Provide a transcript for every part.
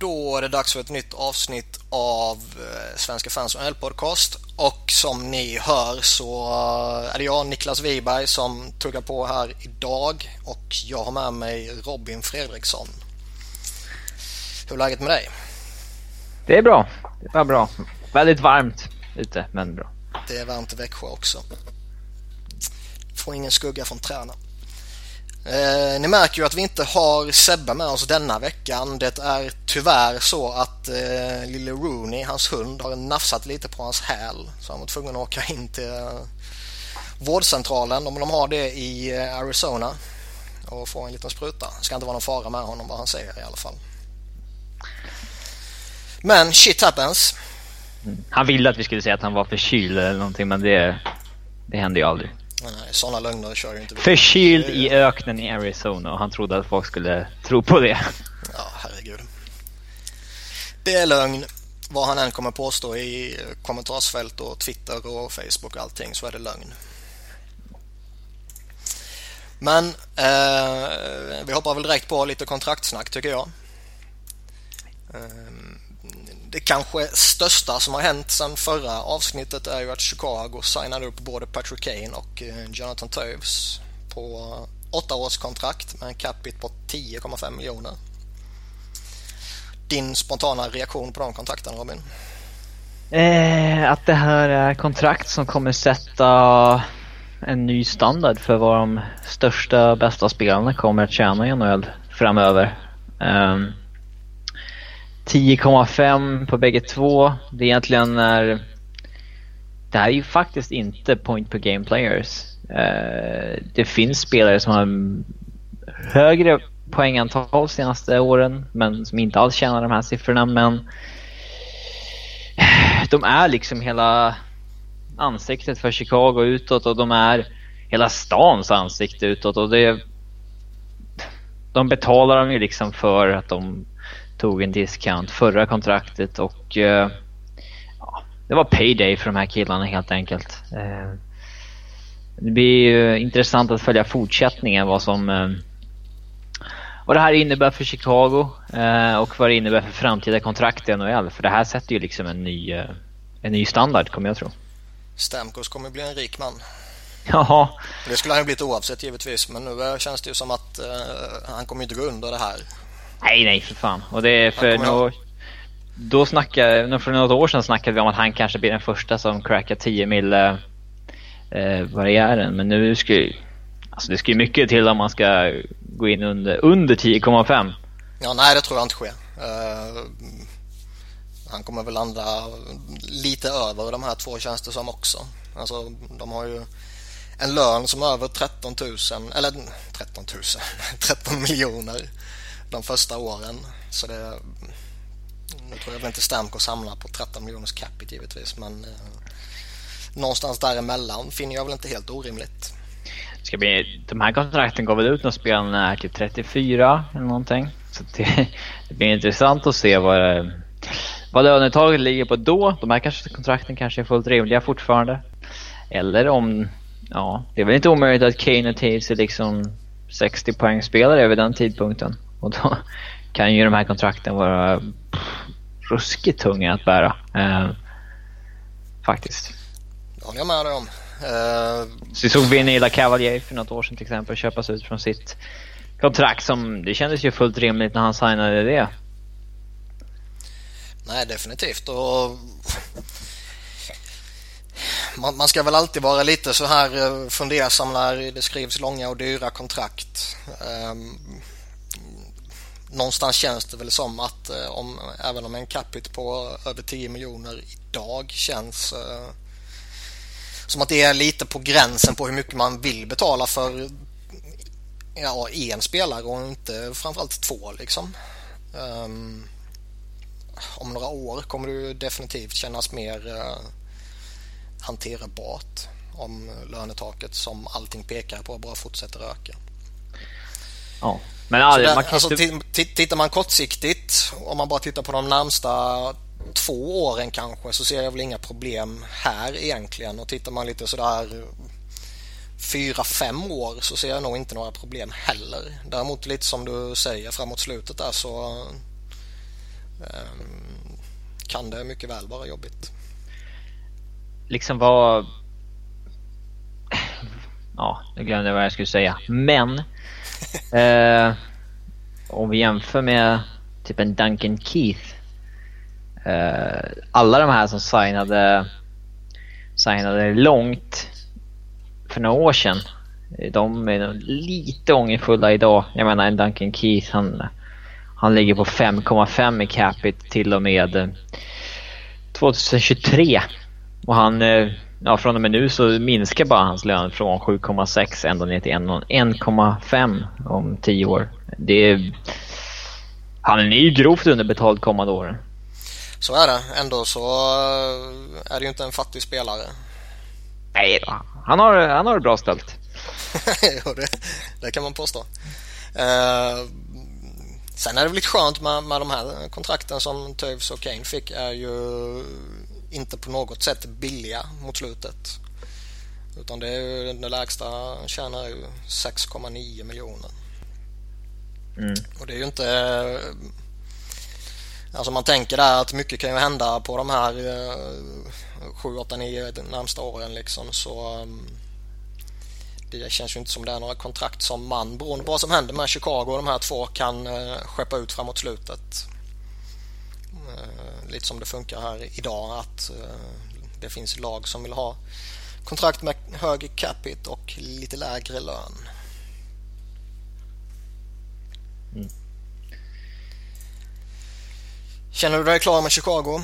Då är det dags för ett nytt avsnitt av Svenska Fans och NHL-podcast. Och som ni hör så är det jag, Niklas Wiberg, som tuggar på här idag. Och jag har med mig Robin Fredriksson. Hur är läget med dig? Det är bra, det var bra. Väldigt varmt ute, men bra. Det är varmt i Växjö också. Får ingen skugga från träna. Ni märker ju att vi inte har Sebbe med oss denna veckan. Det är tyvärr så att lille Rooney, hans hund, har nafsat lite på hans häl. Så han var tvungen att åka in till vårdcentralen, om de har det i Arizona, och få en liten spruta. Det ska inte vara någon fara med honom, vad han säger i alla fall. Men shit happens. Han ville att vi skulle säga att han var förkyld eller någonting, men det hände ju aldrig. Nej, sådana lögner kör ju inte. Förkyld i öknen i Arizona, och han trodde att folk skulle tro på det. Ja, herregud. Det är lögn. Vad han än kommer påstå i kommentarsfält och Twitter och Facebook och allting, så är det lögn. Men vi hoppar väl direkt på lite kontraktsnack, tycker jag. Det kanske största som har hänt sedan förra avsnittet är ju att Chicago signade upp både Patrick Kane och Jonathan Toews på 8-årskontrakt med en capita på 10,5 miljoner. Din spontana reaktion på de kontrakten, Robin? Att det här är kontrakt som kommer sätta en ny standard för vad de största och bästa spelarna kommer att tjäna i NHL framöver. 10,5 på bägge två. Det egentligen är... Det här är ju faktiskt inte point per game players. Det finns spelare som har högre poängantal de senaste åren, men som inte alls tjänar de här siffrorna. Men de är liksom hela ansiktet för Chicago utåt, och de är hela stans ansikte utåt. Och det... De betalar dem ju liksom för att de tog en discount förra kontraktet, och ja, det var payday för de här killarna helt enkelt. Det blir ju intressant att följa fortsättningen, vad som vad det här innebär för Chicago och vad det innebär för framtida kontrakt i NHL, för det här sätter ju liksom en ny standard, kommer jag tro. Stamkos kommer bli en rik man. Jaha. Det skulle han ju blivit oavsett givetvis, men nu känns det ju som att han kommer inte gå under det här. Nej, för fan. Och det är för för något år sedan snackade vi om att han kanske blir den första som crackar 10 mil barriären. Men nu ska ju mycket till om man ska gå in under 10,5. Ja, nej, det tror jag inte sker. Han kommer väl landa lite över de här två tjänster som också. Alltså, de har ju en lön som är över 13 miljoner de första åren, så det... Nu tror jag väl inte Stamkos samlar på 13 miljoners capita givetvis, men någonstans däremellan finner jag väl inte helt orimligt. De här kontrakten går väl ut när spelarna är typ 34 eller någonting, så det blir intressant att se vad lönetaget ligger på då. De här kontrakten kanske är fullt rimliga fortfarande, eller om... Ja, det är väl inte omöjligt att Kane och Tavez är liksom 60 poängspelare vid den tidpunkten. Och då kan ju de här kontrakten vara ruskigt tunga att bära. Faktiskt. Det håller jag med dig om. Så vi såg Vinilla Cavalier för något år sedan till exempel köpas ut från sitt kontrakt, som det kändes ju fullt rimligt när han signade det. Nej, definitivt. Och man ska väl alltid vara lite så här fundersam när det skrivs långa och dyra kontrakt. Någonstans känns det väl som att även om en capita på över 10 miljoner idag känns som att det är lite på gränsen på hur mycket man vill betala för en spelare, och inte framförallt två liksom. Om några år kommer det definitivt kännas mer hanterbart om lönetaket, som allting pekar på, bara fortsätter öka. Ja. Men tittar man kortsiktigt, om man bara tittar på de närmsta 2 åren kanske, så ser jag väl inga problem här egentligen. Och tittar man lite sådär 4-5 år, så ser jag nog inte några problem heller. Däremot lite som du säger, framåt slutet där, så kan det mycket väl vara jobbigt. Liksom vad... Ja, jag glömde vad jag skulle säga. Men om vi jämför med typ en Duncan Keith, alla de här som signade långt för några år sedan, de är lite ångerfulla idag. Jag menar, en Duncan Keith, han ligger på 5,5 i capita till och med 2023, och han, ja, från och med nu så minskar bara hans lön från 7,6 ända ner till 1,5 om 10 år. Det är, han är ju grovt underbetald kommande åren. Så är det. Ändå så är det ju inte en fattig spelare. Nej då. Han har det bra ställt. Det kan man påstå. Sen är det väl lite skönt med de här kontrakten som Toews och Kane fick, är ju inte på något sätt billiga mot slutet, utan det är ju den lägsta tjänar ju 6,9 miljoner. Och det är ju inte, alltså man tänker där att mycket kan ju hända på de här 7, 8, 9 de närmsta åren liksom, så det känns ju inte som det är några kontrakt som man, beroende på vad som händer med Chicago och de här två, kan skeppa ut framåt slutet. Lite som det funkar här idag, att det finns lag som vill ha kontrakt med hög capita och lite lägre lön. Känner du dig klar med Chicago?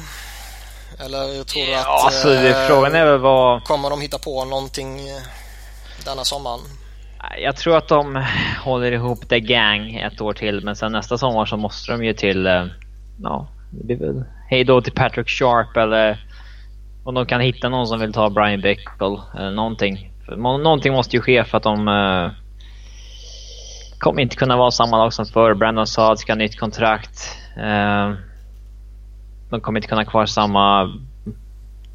Eller tror du att alltså, frågan är väl vad... kommer de hitta på någonting denna sommaren? Jag tror att de håller ihop det gang ett år till, men sen nästa sommar så måste de ju till det blir väl hej då till Patrick Sharp, eller om de kan hitta någon som vill ta Brian Bickel eller någonting. För någonting måste ju ske, för att de kommer inte kunna vara samma lag som förr. Brandon Saad ska ha nytt kontrakt. De kommer inte kunna ha kvar samma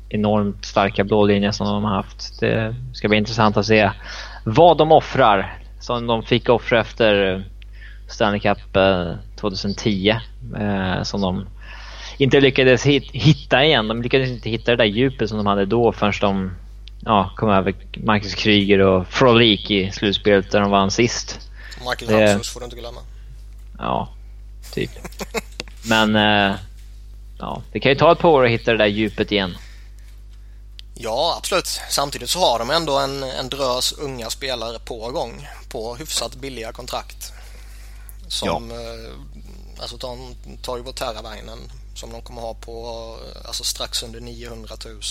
enormt starka blå linjer som de har haft. Det ska bli intressant att se vad de offrar, som de fick offra efter Stanley Cup 2010, som de inte lyckades hitta igen. De lyckades inte hitta det där djupet som de hade då förrän de kom över Marcus Kriger och Frohleke i slutspelet där de vann sist. Marcus Hansson får du inte glömma. Ja, typ. Men det kan ju ta ett par år att hitta det där djupet igen. Ja, absolut. Samtidigt så har de ändå en drös unga spelare på gång på hyfsat billiga kontrakt. Som alltså de tar ju Votera-vagnen som de kommer ha på, alltså strax under 900 000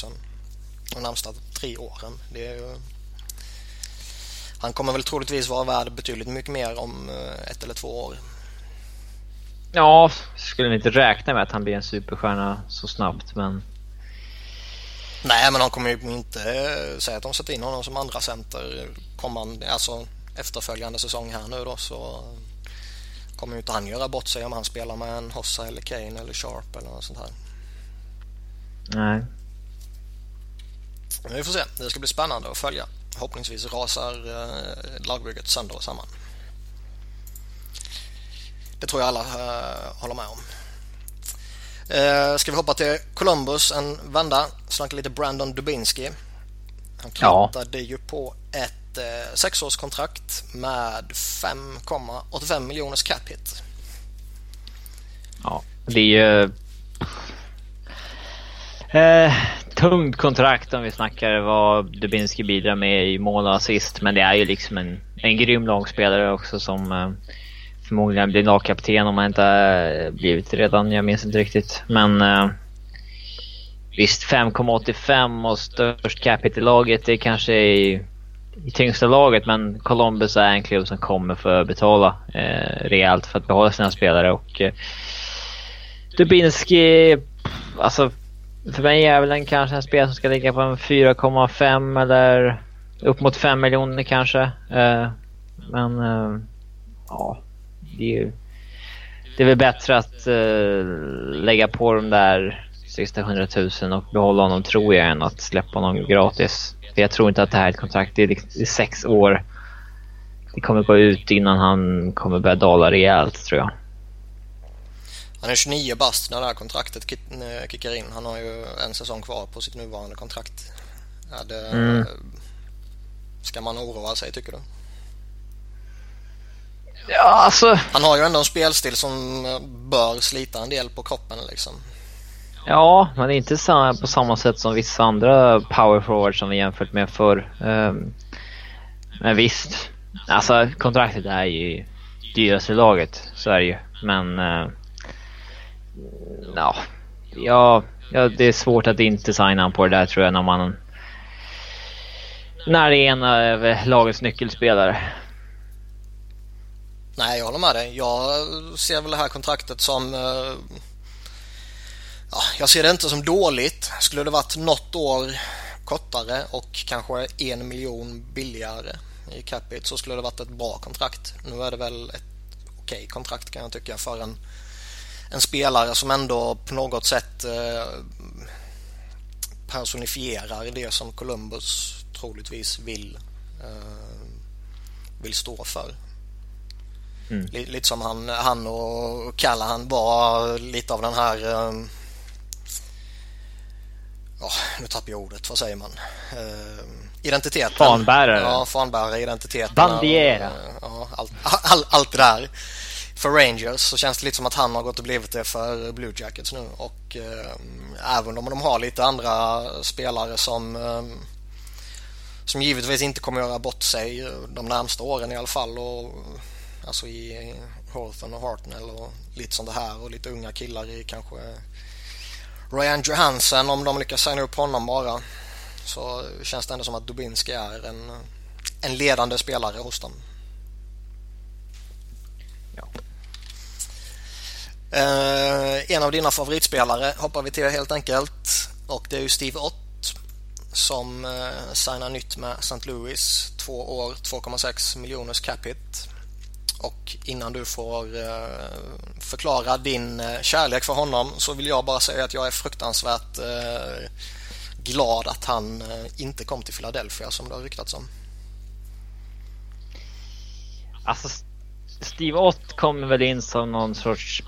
de närmsta 3 åren. Det är ju... Han kommer väl troligtvis vara värd betydligt mycket mer om 1 eller 2 år. Ja, skulle inte räkna med att han blir en superstjärna så snabbt, men... Nej, men han kommer ju inte säga att de sätter in honom som andra center kommande, alltså efterföljande säsong här nu då, så kommer ju inte han göra bort sig om han spelar med en Hossa eller Kane eller Sharp eller något sånt här. Nej. Men vi får se, det ska bli spännande att följa. Hoppningsvis rasar lagbygget sönder och samman. Det tror jag alla håller med om. Ska vi hoppa till Columbus en vända, snacka lite Brandon Dubinsky. Han knattade ju på ett 6-årskontrakt med 5,85 miljoners cap hit. Ja, det är ju tungt kontrakt om vi snackar vad Dubinsky bidrar med i mål och assist, men det är ju liksom en grym lagspelare också, som förmodligen blir lagkapten om han inte blivit redan, jag minns inte riktigt. Men visst, 5,85 och störst capita i laget, det kanske är i tyngsta laget, men Columbus är en klubb som kommer för att betala rejält för att behålla sina spelare. Och Dubinsky, alltså för mig är väl kanske en spelare som ska ligga på en 4,5 eller upp mot 5 miljoner kanske. Men det är väl bättre att lägga på de där 600 000 och behålla honom, tror jag, än att släppa honom gratis. För jag tror inte att det här är ett kontrakt, det är 6 år. Det kommer gå ut innan han kommer börja dala rejält, tror jag. Han är 29 bast när det här kontraktet kickar in. Han har ju en säsong kvar på sitt nuvarande kontrakt. Ja, det, ska man oroa sig, tycker du? Ja, alltså... Han har ju ändå en spelstil som bör slita en del på kroppen liksom. Ja, men det är inte på samma sätt som vissa andra power forward som vi jämfört med förr. Men visst, alltså kontraktet är ju dyrast i laget, så är det ju. Men ja, det är svårt att inte signa på det där, tror jag, när det är en av lagets nyckelspelare. Nej, jag håller med dig. Jag ser väl det här kontraktet som... Ja, jag ser det inte som dåligt. Skulle det varit något år kortare och kanske 1 miljon billigare i capita, så skulle det varit ett bra kontrakt. Nu är det väl ett okej kontrakt, kan jag tycka, för en spelare som ändå på något sätt personifierar det som Columbus troligtvis vill stå för. Mm. Lite som han och Callahan var lite av den här nu tappar jag ordet, vad säger man? Identiteten. Fanbärare. Ja, fanbärare, identiteten. Bandiera. Allt det där. För Rangers så känns det lite som att han har gått och blivit det för Blue Jackets nu. Och även om de har lite andra spelare som givetvis inte kommer göra bort sig de närmsta åren i alla fall, och alltså i Hawthorne och Hartnell och lite sånt här, och lite unga killar i kanske Ryan Johansson, om de lyckas signa upp honom bara, så känns det ändå som att Dubinsky är en ledande spelare hos dem. Ja. En av dina favoritspelare hoppar vi till helt enkelt, och det är ju Steve Ott som signar nytt med St. Louis, 2 år, 2,6 miljoners cap hit. Och innan du får förklara din kärlek för honom, så vill jag bara säga att jag är fruktansvärt glad att han inte kom till Philadelphia, som det har ryktats om. Alltså, Steve Ott kom väl in som någon sorts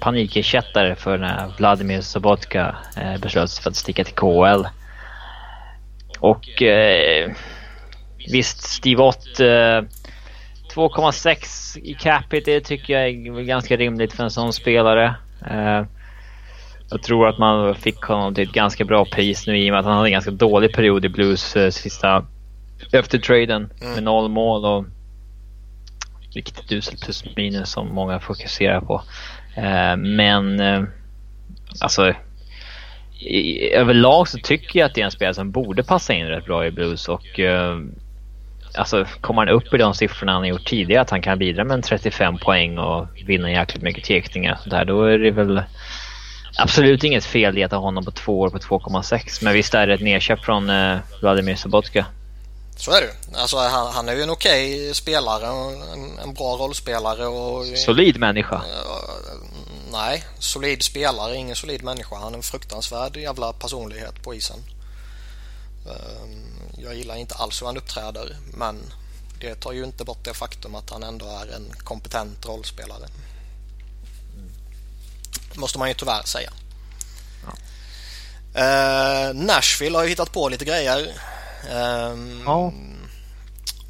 panikersättare för när Vladimir Sobotka beslöt sig för att sticka till KHL. Och visst, Steve Ott, 2,6 i capita, det tycker jag är ganska rimligt för en sån spelare. Jag tror att man fick honom till ett ganska bra pris nu, i och med att han hade en ganska dålig period i Blues sista efter traden med 0 mål och riktigt usel plus minus som många fokuserar på. Men alltså överlag så tycker jag att det är en spelare som borde passa in rätt bra i Blues, och alltså kommer han upp i de siffrorna han har gjort tidigare, att han kan bidra med en 35 poäng och vinna jäkligt mycket teckningar där, då är det väl absolut inget fel i att ha honom på 2 år på 2,6. Men visst är det ett nedköp från Vladimir Sobotka. Så är det. Alltså han är ju en okej spelare, en bra rollspelare och solid människa. Nej, solid spelare, ingen solid människa. Han är en fruktansvärd jävla personlighet på isen. Jag gillar inte alls hur han uppträder, men det tar ju inte bort det faktum att han ändå är en kompetent rollspelare. Måste man ju tyvärr säga. Ja. Nashville har ju hittat på lite grejer.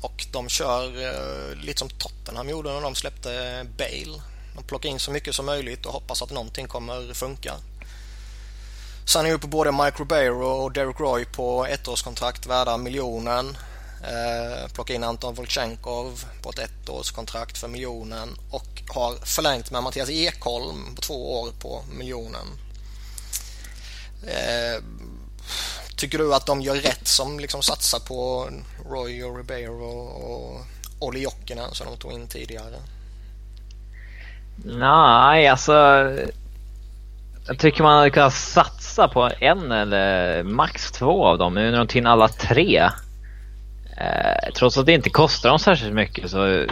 Och de kör lite som Tottenham gjorde när de släppte Bale. De plockar in så mycket som möjligt och hoppas att någonting kommer funka. Sen är ju på både Mike Ribeiro och Derek Roy på 1-årskontrakt värda miljonen. Plockar in Anton Volchenkov på ett 1-årskontrakt för miljonen, och har förlängt med Mattias Ekholm på 2 år på miljonen. Tycker du att de gör rätt som liksom satsar på Roy och Ribeiro och Olli Jokinen som de tog in tidigare? Nej, alltså jag tycker man hade kunnat satsa på en eller max 2 av dem. Nu när de tar in alla 3, trots att det inte kostar dem särskilt mycket, så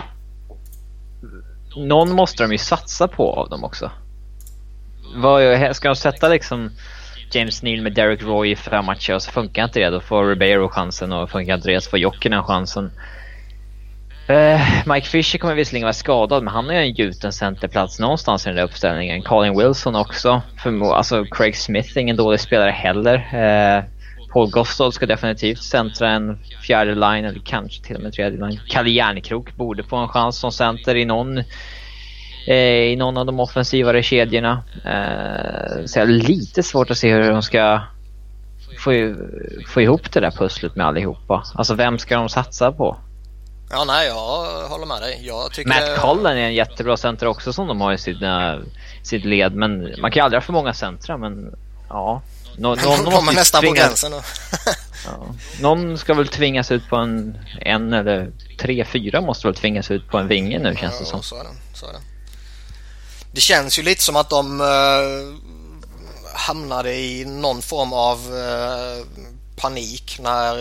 någon måste de ju satsa på av dem också. Ska de sätta liksom James Neal med Derek Roy i 5 matcher, och så funkar inte det, då får Ribeiro chansen, och funkar inte det så får Jokinen chansen. Mike Fisher kommer visserligen vara skadad, men han har ju en gjuten centerplats någonstans i den där uppställningen. Colin Wilson också. Alltså Craig Smith är ingen dålig spelare heller. Paul Gostol ska definitivt centra en fjärde line, eller kanske till och med en tredje line. Kalle Järnkrok borde få en chans som center i någon av de offensivare kedjorna. Så är det lite svårt att se hur de ska få ihop det där pusslet med allihopa. Alltså vem ska de satsa på? Ja, nej, jag håller med dig. Jag tycker Matt Cullen är en jättebra center också som de har i sitt led, men man kan ju aldrig ha för många centra, men ja, någon nästan på gränsen. Ja. Någon ska väl tvingas ut på en eller 3-4 måste väl tvingas ut på en vinge nu, känns det som. Så är det, så är det. Det känns ju lite som att de hamnade i någon form av panik när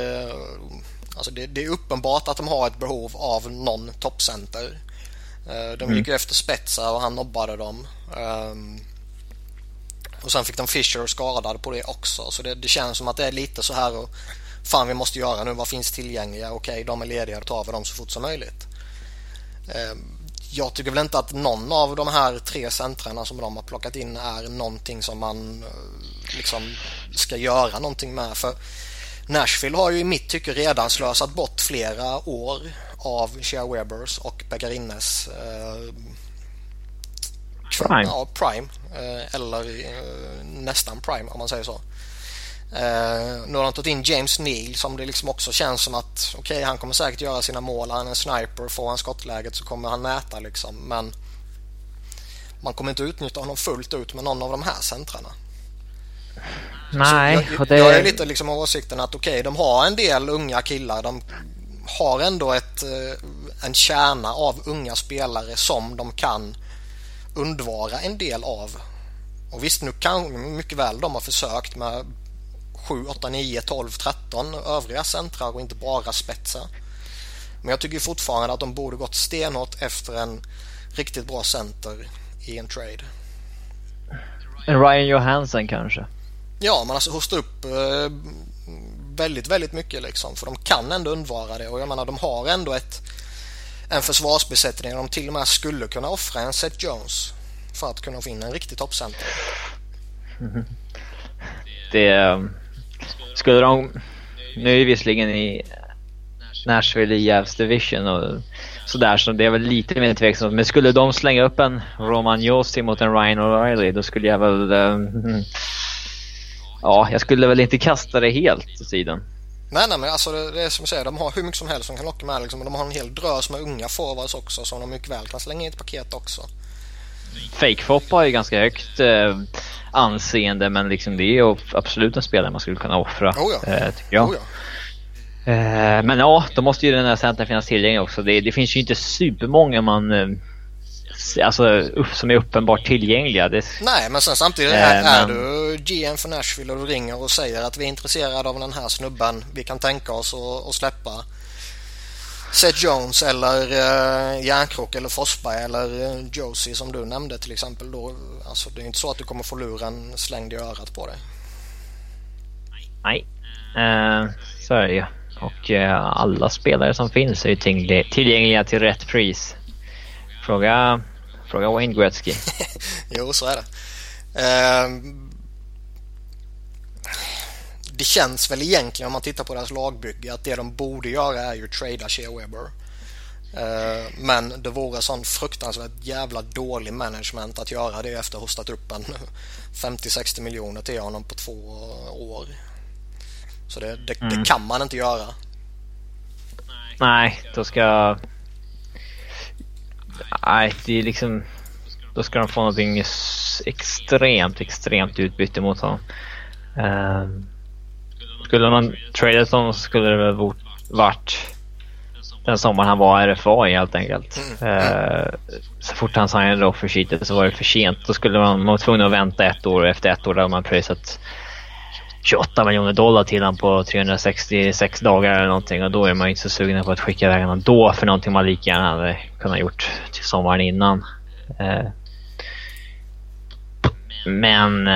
alltså det är uppenbart att de har ett behov av någon toppcenter. De gick efter Spezza och han nobbade dem. Och sen fick de Fisher skadad på det också. Så det känns som att det är lite så här och, fan, vi måste göra nu, vad finns tillgängliga? Okej, de är lediga, och tar vi dem så fort som möjligt. Jag tycker väl inte att någon av de här tre centrarna som de har plockat in är någonting som man liksom ska göra någonting med. För Nashville har ju i mitt tycke redan slösat bort flera år av Shea Webers och Pekarines prime. Nästan prime om man säger så. Nu har de tagit in James Neal som det liksom också känns som att okej, han kommer säkert göra sina mål, han är en sniper, får han skottläget så kommer han näta liksom, men man kommer inte utnyttja honom fullt ut med någon av de här centrarna. Nej, jag är lite liksom av åsikten att okej, de har en del unga killar, de har ändå en kärna av unga spelare som de kan undvara en del av. Och visst, nu kan mycket väl de har försökt med 7, 8, 9, 12, 13 övriga centrar och inte bara spetsa. Men jag tycker fortfarande att de borde gått stenhårt efter en riktigt bra center i en trade. Ryan Johansson kanske? Ja, man alltså hostar upp väldigt, väldigt mycket liksom, för de kan ändå undvara det. Och jag menar, de har ändå en försvarsbesättning där de till och med skulle kunna offra en Seth Jones för att kunna få in en riktig toppcenter. Det skulle de nu är visserligen i Nashville i Javs division och sådär, så det är väl lite mer tveksamt, men skulle de slänga upp en Roman Josi mot en Ryan O'Reilly, då skulle jag väl jag skulle väl inte kasta det helt åt sidan. Nej, men alltså det är som jag säger, de har hur mycket som helst som kan locka med liksom, och de har en hel drös med unga forwards också som de mycket väl kan slänga i ett paket också. Fake-foppa är ju ganska högt anseende, men liksom det är ju absolut en spelare man skulle kunna offra, tycker jag. Men ja, då måste ju den här centern finnas tillgänglig också. Det finns ju inte supermånga som är uppenbart tillgängliga. Nej, men sen samtidigt är du GM för Nashville och du ringer och säger att vi är intresserade av den här snubben, vi kan tänka oss att släppa Seth Jones eller Järnkrok eller Forsberg eller Josie som du nämnde till exempel då. Alltså det är inte så att du kommer få luren slängd i örat på dig. Nej, så är det. Och alla spelare som finns är ju tillgängliga till rätt pris. Fråga Wayne Gretzky. Jo, så är det. Det känns väl egentligen om man tittar på deras lagbygge att det de borde göra är ju trada Shea Weber. Men det vore sån fruktansvärt jävla dålig management att göra det efter hostat upp en 50-60 miljoner till honom på 2 år. Så det kan man inte göra. Nej, då ska de få någonting extremt utbyte mot honom. Skulle man tradat honom så skulle det väl varit den sommaren han var RFA i, helt enkelt. Så fort han signade då för shitet så var det för sent. Då skulle man vara tvungen att vänta ett år, och efter ett år där man pröjsat $28 miljoner till han på 366 dagar eller någonting, och då är man inte så sugen på att skicka iväg honom då för någonting man lika gärna hade kunnat gjort till sommaren innan. Men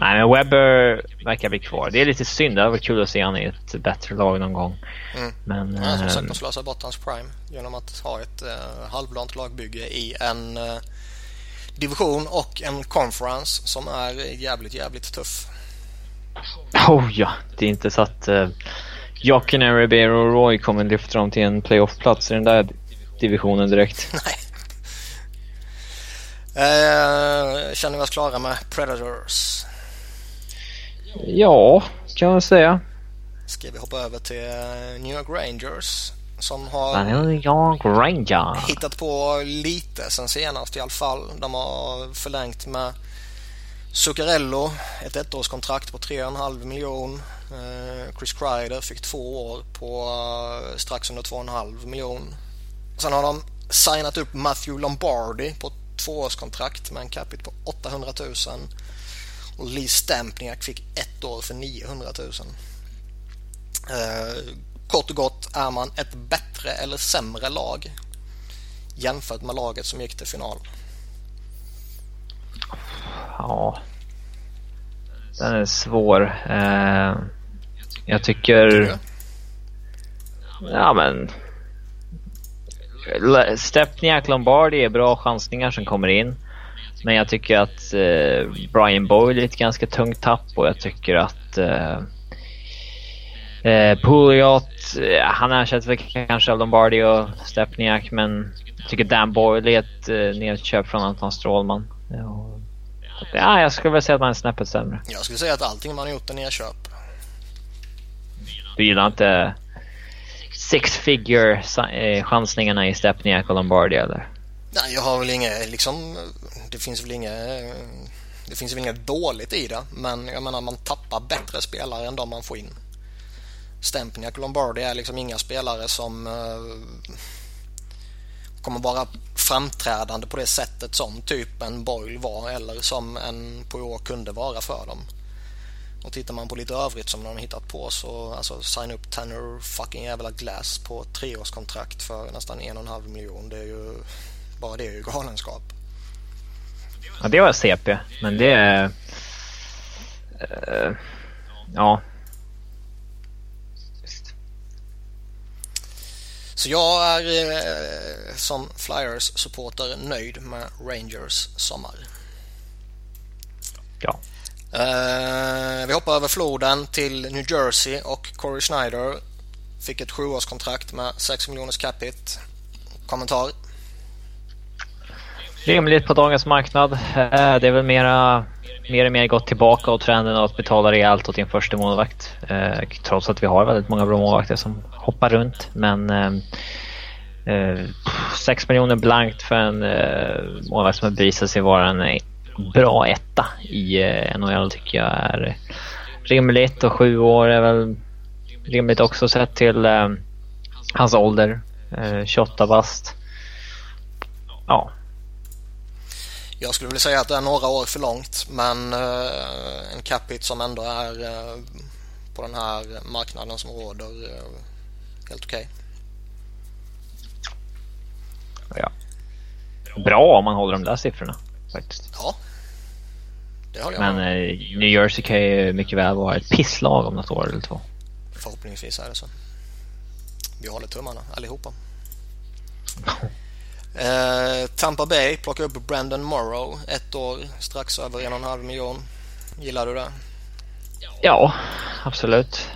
Nej, men Webber verkar bli kvar. Det är lite synd, det var kul att se han i ett bättre lag någon gång. Mm. Men han som sagt, de slösar bort hans prime genom att ha ett halvlant lagbygge i en division och en conference som är jävligt tuff. Oh ja, det är inte så att Jokinen, Ribeiro och Roy kommer lyfta dem till en playoffplats i den där divisionen direkt. Nej. Känner vi oss klara med Predators? Ja, kan man säga. Ska vi hoppa över till New York Rangers, som har New York Rangers hittat på lite sen senast i alla fall. De har förlängt med Zuccarello, ett ettårskontrakt på 3,5 miljon. Chris Kreider fick 2 år på strax under 2,5 miljon. Sen har de signat upp Matthew Lombardi på 2-årskontrakt med en capita på 800 000. Och Lee Stempniak fick 1 år för 900 000. Kort och gott, är man ett bättre eller sämre lag jämfört med laget som gick till final? Ja, den är svår. Jag tycker... Ja, men... Stempniak, Lombardi är bra chansningar som kommer in. Men jag tycker att Brian Boyle är ett ganska tungt tapp. Och jag tycker att Pouliot, han ersätts väl kanske av Lombardi och Stempniak. Men jag tycker Dan Boyle är ett nedköp från Anton Strålman. Ja, jag skulle väl säga att man är snäppet sämre. Jag skulle säga att allting man har gjort är nedköp. Du gillar inte six-figure chansningarna i Stempniak och Lombardi, eller? Nej, jag har väl inget, liksom, det finns väl inget dåligt i det, men jag menar, man tappar bättre spelare än de man får in. Stempniak och Lombardi är liksom inga spelare som kommer vara framträdande på det sättet som typ en Boyle var, eller som en Poirier kunde vara för dem. Och tittar man på lite övrigt som de har hittat på, så alltså, sign upp Tanner fucking jävla Glass på 3-årskontrakt för nästan 1,5 miljon. Det är ju bara, det är ju galenskap. Ja, det var CP, men det är ja. Så jag är som Flyers-supporter nöjd med Rangers sommar. Ja. Vi hoppar över floden till New Jersey, och Corey Schneider fick ett 7-årskontrakt med 6 miljoners capita. Kommentar? Rimligt på dagens marknad. Det är väl mer gått tillbaka, och trenden att betala rejält åt din första målvakt, trots att vi har väldigt många bra målvakter som hoppar runt. Men 6 miljoner blankt för en målvakt som visar sig vara en bra etta i NHL tycker jag är rimligt, och 7 år är väl rimligt också sett till hans ålder, 28 bast. Ja. Jag skulle vilja säga att det är några år för långt, men en capita som ändå är på den här marknaden som råder helt okej. Ja. Bra om man håller de där siffrorna faktiskt. Ja. Det håller jag med. Men New Jersey kan ju mycket väl vara ett pisslag om något år eller två. Förhoppningsvis är det så. Vi håller tummarna allihopa. Tampa Bay plockar upp Brandon Morrow, 1 år, strax över 1,5 miljon. Gillar du det? Ja, absolut.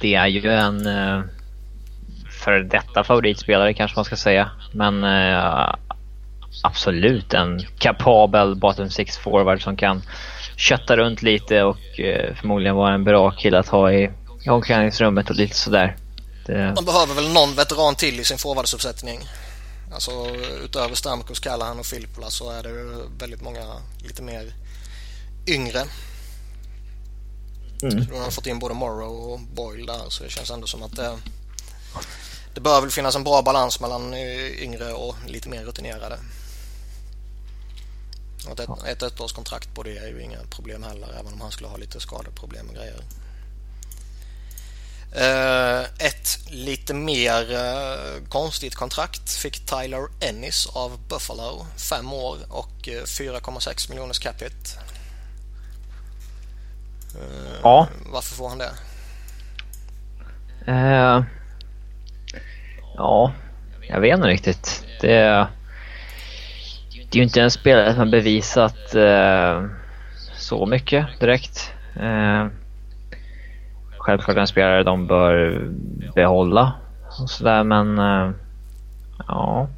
Det är ju en för detta favoritspelare kanske man ska säga, men absolut en kapabel bottom six forward som kan kötta runt lite och förmodligen vara en bra kille att ha i omklädningsrummet och lite sådär. Man behöver väl någon veteran till i sin forwardsuppsättning. Alltså utöver Stamkos, Callahan och Filippola så är det väldigt många lite mer yngre. Så de har fått in både Morrow och Boyle där, så det känns ändå som att det bör väl finnas en bra balans mellan yngre och lite mer rutinerade. Och ett årskontrakt på det är ju inga problem heller, även om han skulle ha lite skadeproblem och grejer. Ett lite mer konstigt kontrakt fick Tyler Ennis av Buffalo, 5 år och 4,6 miljoners capita. Ja. Varför får han det? Ja, jag vet inte riktigt. Det är ju inte en spelare som har bevisat så mycket direkt. Självklart en spelare de bör behålla och sådär, men ja,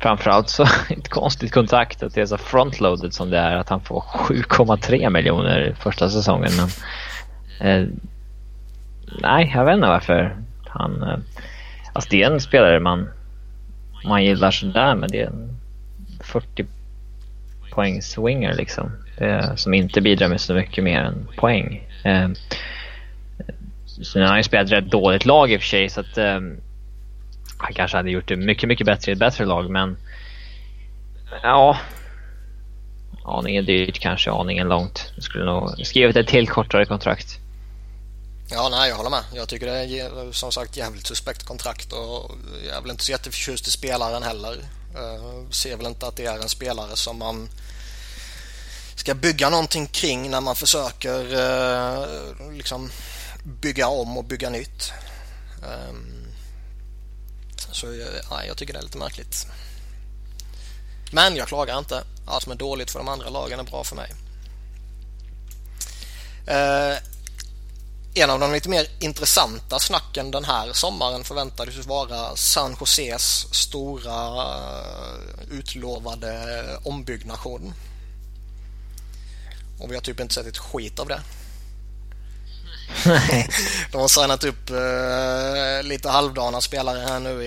framförallt så ett konstigt kontrakt att det är så frontloaded som det är, att han får 7,3 miljoner första säsongen, men nej, jag vet inte varför han alltså det är en spelare man gillar sådär, men det är en 40 poäng swinger liksom, som inte bidrar med så mycket mer än poäng. Så nu har han ju spelat rätt dåligt lag i och för sig, så att han kanske hade gjort det mycket, mycket bättre i ett bättre lag, men ja, aningen dyrt kanske, aningen långt. Jag skulle nog skrivit ett till kortare kontrakt. Ja, nej, jag håller med. Jag tycker det är som sagt jävligt suspekt kontrakt, och jag är väl inte så jätteförtjust i spelaren heller. Ser väl inte att det är en spelare som man ska bygga någonting kring när man försöker liksom bygga om och bygga nytt. Så ja, jag tycker det är lite märkligt. Men jag klagar inte. Allt som är dåligt för de andra lagen är bra för mig. En av de lite mer intressanta snacken den här sommaren förväntades vara San Joses stora utlovade ombyggnation. Och vi har typ inte sett ett skit av det. De har signat upp lite halvdana spelare här nu.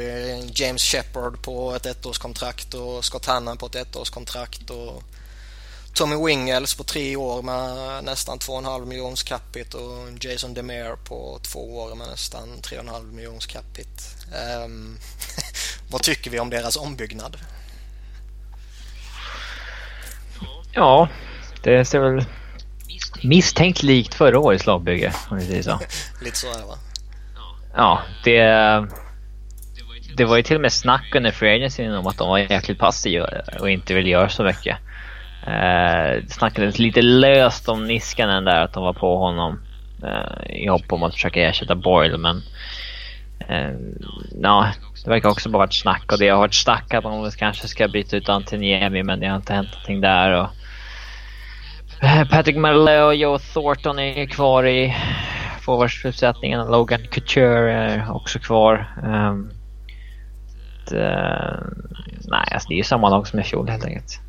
James Shepard på ett ettårskontrakt och Scott Hannan på ett ettårskontrakt och Tommy Wingels på 3 år med nästan 2,5 miljons capita och Jason DeMere på 2 år med nästan 3,5 miljons capita. Vad tycker vi om deras ombyggnad? Ja, det ser väl misstänkt likt förra årets lagbygge, om ni säger så. Lite så är det, va? Ja, det var ju till och med snack under free agency om att de var jäkligt passiva och inte ville göra så mycket. Snackades lite löst om Niskanen där, att de var på honom i hopp om att försöka ersätta Boyle, men ja, det verkar också bara ett snack, och det har varit snack att de kanske ska byta ut Antoniemi, men det har inte hänt någonting där. Och Patrick Marleau och Joe Thornton är kvar i forwardsuppsättningen. Logan Couture är också kvar. Nej, alltså det är ju samma lag som i fjol helt enkelt.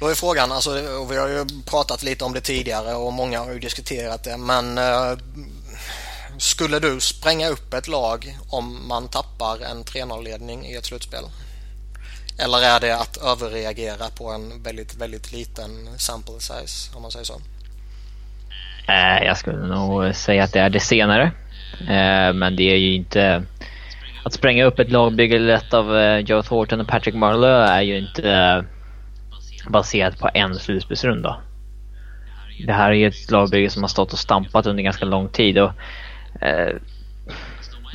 Då är frågan, alltså, och vi har ju pratat lite om det tidigare och många har ju diskuterat det, men skulle du spränga upp ett lag om man tappar en 3-0-ledning i ett slutspel? Eller är det att överreagera på en väldigt, väldigt liten sample size, om man säger så? Jag skulle nog säga att det är det senare. Men det är ju inte... Att spränga upp ett lagbygge lätt av Joe Thornton och Patrick Marleau är ju inte baserat på en slutspelsrunda. Det här är ett lagbygge som har stått och stampat under ganska lång tid. Och,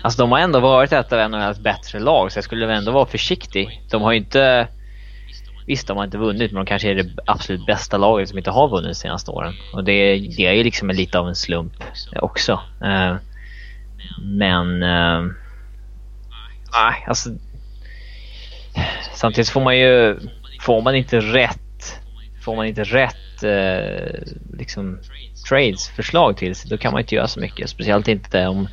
alltså de har ändå varit ett av NHLs bättre lag, så jag skulle ändå vara försiktig. De har ju inte, visst, de har inte vunnit, men de kanske är det absolut bästa laget som inte har vunnit de senaste åren. Och det är ju liksom lite av en slump också. Men nej, alltså samtidigt får man inte rätt liksom trades förslag till sig, då kan man inte göra så mycket, speciellt inte om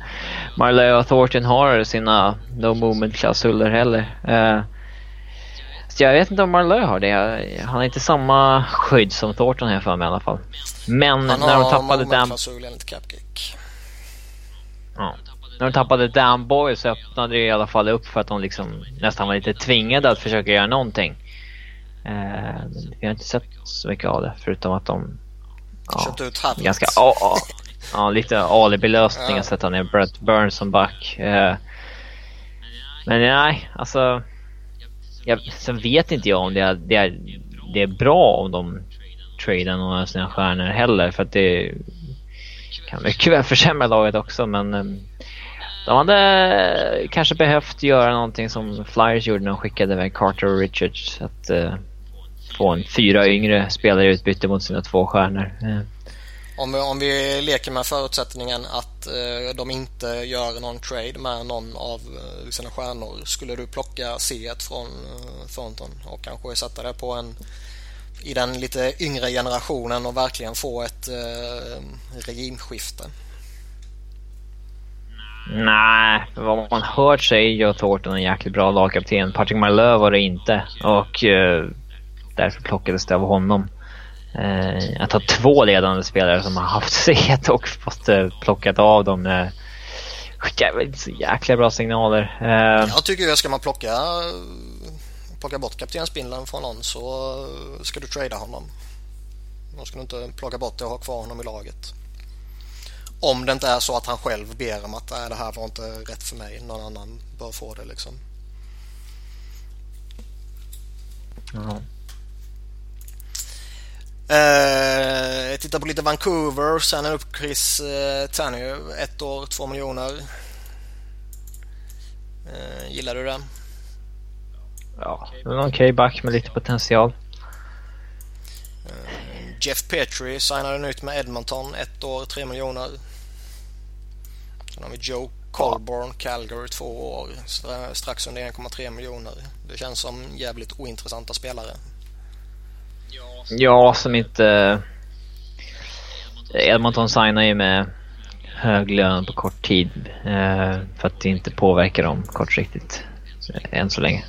Marleau och Thornton har sina no movement klausuler heller. Så jag vet inte om Marleau har det. Han har inte samma skydd som Thornton här för mig i alla fall. Men när de tappade Dan Boyle, så öppnade det i alla fall upp för att de liksom nästan var lite tvingade att försöka göra någonting. Vi har inte sett så mycket av det, förutom att de köpte ut Havertz. Ganska lite alibi-lösningar, så att han är Brett Burns som back. Men nej, alltså sen vet inte jag om det är bra om de tradar några av sina stjärnor heller, för att det kan mycket väl försämra laget också. Men de hade kanske behövt göra någonting som Flyers gjorde när de skickade iväg Carter och Richards, att få en 4 yngre spelare utbyte mot sina 2 stjärnor. Om vi leker med förutsättningen att de inte gör någon trade med någon av sina stjärnor, skulle du plocka C1 från Thornton och kanske sätta det på en i den lite yngre generationen och verkligen få ett regimskifte? Nej, vad man hört sig gör Thornton en jäkligt bra lagkapten. Patrick Marleau var det inte, och därför plockades det av honom. Att ha två ledande spelare som har haft set och fått plockat av dem skickar väl så jäkla bra signaler. Jag tycker att ska man plocka bort kaptensbindeln från någon, så ska du trada honom. Man ska inte plocka bort det och ha kvar honom i laget, om det inte är så att han själv ber om att det här var inte rätt för mig, någon annan bör få det liksom. Ja. Titta på lite Vancouver. Sen är det upp Chris Tanner, 1 år, 2 miljoner. Gillar du det? Ja, en okej back med lite potential. Jeff Petrie signade nytt med Edmonton, 1 år, 3 miljoner. Sen har vi Joe Colborn, Calgary, 2 år, strax under 1,3 miljoner. Det känns som jävligt ointressanta spelare. Ja, som inte... Edmonton signar ju med hög lön på kort tid för att det inte påverkar dem kortsiktigt än så länge.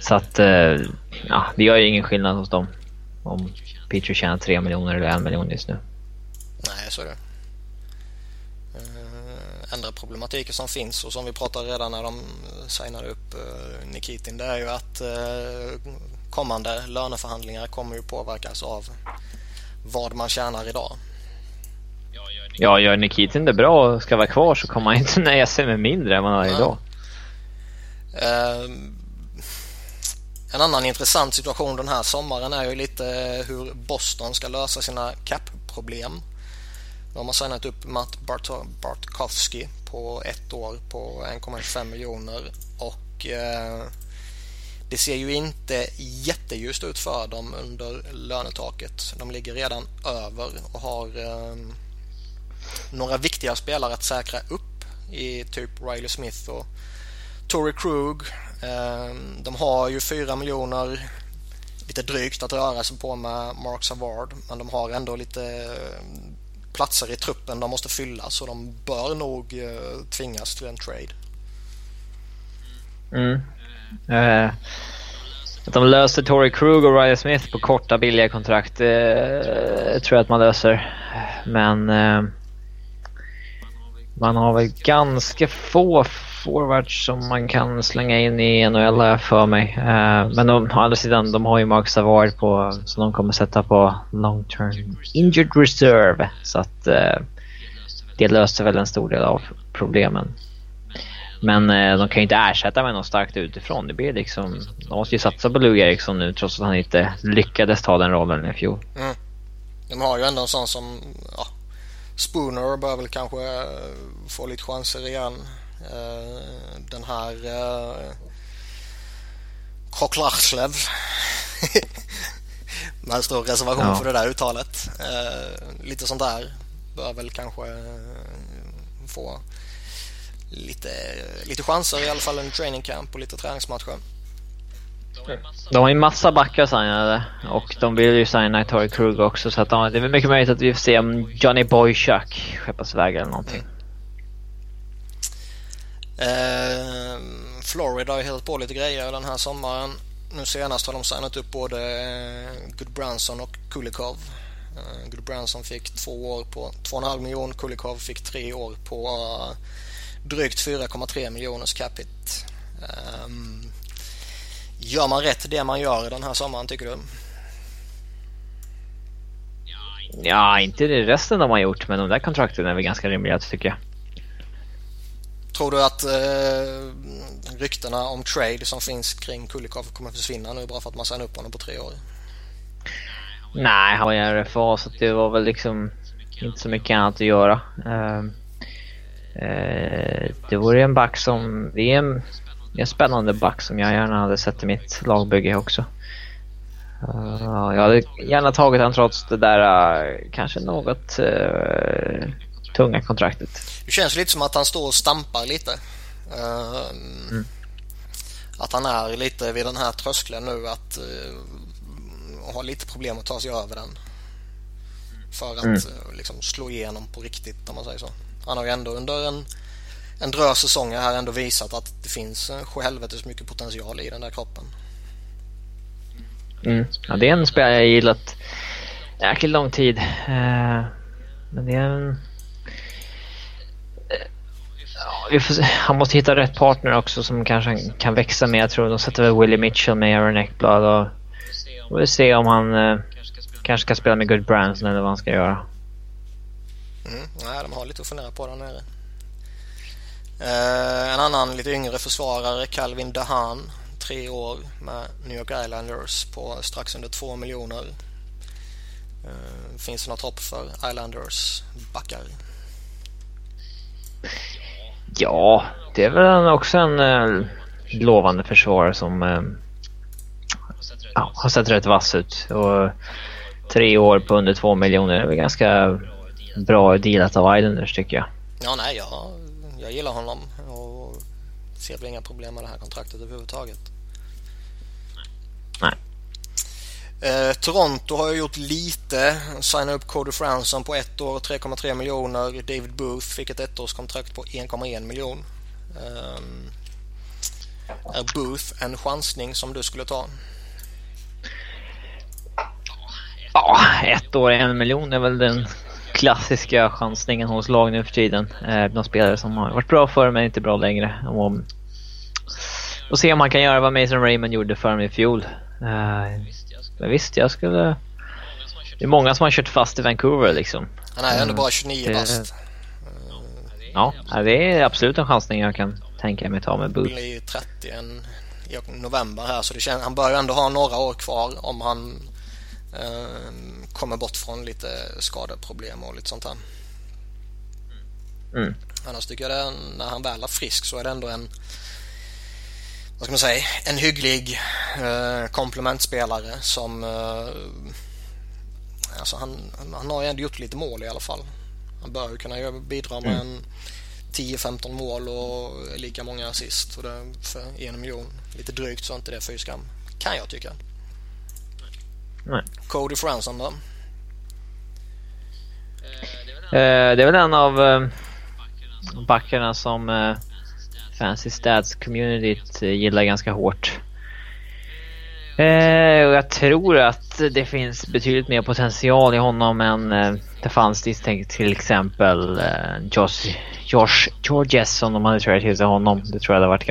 Så att ja, det gör ju ingen skillnad hos dem om Petrie tjänar 3 miljoner eller 1 miljon just nu. Nej, så är det. Andra problematiker som finns och som vi pratade redan när de signar upp Nikitin, det är ju att kommande löneförhandlingar kommer ju påverkas av vad man tjänar idag. Ja, gör Nikitin det bra och ska vara kvar, så kommer han inte nöja sig med mindre än man har idag. En annan intressant situation den här sommaren är ju lite hur Boston ska lösa sina cap-problem. De har signat upp Matt Bartkowski på 1 år på 1,25 miljoner och det ser ju inte jätteljust ut för dem under lönetaket. De ligger redan över och har några viktiga spelare att säkra upp i typ Riley Smith och Torrey Krug. De har ju 4 miljoner lite drygt att röra sig på med Mark Savard, men de har ändå lite platser i truppen de måste fylla, så de bör nog tvingas till en trade. Att de löser Torrey Krug och Riley Smith på korta billiga kontrakt tror jag att man löser. Men man har väl ganska få forwards som man kan slänga in i NHL för mig. Men å andra sidan, de har ju Mark Savard på, så de kommer sätta på long term injured reserve. Så att det löser väl en stor del av problemen. Men de kan ju inte ersätta med något starkt utifrån. Det blir liksom, de måste ju satsa på Lou Eriksson nu, trots att han inte lyckades ta den rollen i fjol. De har ju ändå en sån som Spooner bör väl kanske få lite chanser igen. Den här Kroklarslöv med en stor reservation för det där uttalet. Lite sånt där bör väl kanske få lite chanser i alla fall, en training camp och lite träningsmatcher. De har ju massa backar signade och de vill ju signa Torrey Krug också, så att det är väl mycket möjligt att vi får se om Johnny Boychuk skeppas iväg eller någonting. Florida har helt på lite grejer den här sommaren. Nu senast har de signat upp både Goodbranson och Kulikov. Goodbranson fick 2 år på 2,5 miljon, Kulikov fick 3 år på drygt 4,3 miljoners capita. Gör man rätt det man gör den här sommaren, tycker du? Ja, inte det resten de har gjort, men de där kontrakten är väl ganska rimliga, tycker jag. Tror du att ryktena om trade som finns kring Kulikov kommer att försvinna nu bara för att man signar upp honom på 3 år? Nej, han var ju en RFA, så det var väl liksom inte så mycket annat att göra. Det vore en back som det är en spännande back som jag gärna hade sett i mitt lagbygge också. Jag hade gärna tagit han trots det där kanske något tunga kontraktet. Det känns lite som att han står och stampar lite. Att han är lite vid den här tröskeln nu, att ha lite problem att ta sig över den för att liksom slå igenom på riktigt, om man säger så. Han har ju ändå under en drös säsong här ändå visat att det finns helvetes mycket potential i den där kroppen. Ja, det är en spelare jag gillat jäkligt lång tid, men det är en... Han måste hitta rätt partner också som kanske kan växa med. Jag tror de sätter väl Willie Mitchell med Aaron Ekblad, och vi får se om han kanske ska spela med Good Branson eller vad han ska göra. Nej, de har lite att fundera på där nere. En annan lite yngre försvarare, Calvin Dahan, 3 år med New York Islanders på strax under 2 miljoner. Finns det något hopp för Islanders backar? Ja, det är väl också en lovande försvarare som har sett rätt vass ut, och 3 år på under 2 miljoner är väl ganska bra dealat av Islanders, tycker jag. Ja, nej, jag gillar honom och ser väl inga problem med det här kontraktet överhuvudtaget. Nej. Toronto har ju gjort lite. Signa upp Cody Fransson på 1 år, 3,3 miljoner. David Booth fick ett 1-årskontrakt på 1,1 miljon. Är Booth en chansning som du skulle ta? Ja, 1 år, 1 miljon är väl den klassiska chansningen hos lag nu för tiden. De spelare som har varit bra för men inte bra längre. Och se om man kan göra vad Mason Raymond gjorde för mig i fjol. Men visst, jag skulle... Det är många som har kört fast i Vancouver liksom. Han är ändå bara 29 fast. Ja, det är absolut en chansning jag kan tänka mig ta med Booth. Han blir 30 i november här, så det känns, han börjar ändå ha några år kvar om han kommer bort från lite skadeproblem och lite sånt här. Annars tycker jag det, när han väl är frisk så är det ändå en, vad ska man säga, en hygglig komplementspelare som alltså han har ju ändå gjort lite mål i alla fall. Han bör ju kunna bidra med en 10-15 mål och lika många assist, och det för 1 miljon lite drygt, så inte det är för skam, kan jag tycka. Nej. Cody Fransson då? Det är väl en av backarna som Fancy Stats communityt gillar ganska hårt. Och jag tror att det finns betydligt mer potential i honom än det fanns till exempel Josh Georges, som de hade träffat till sig honom. Det tror jag hade varit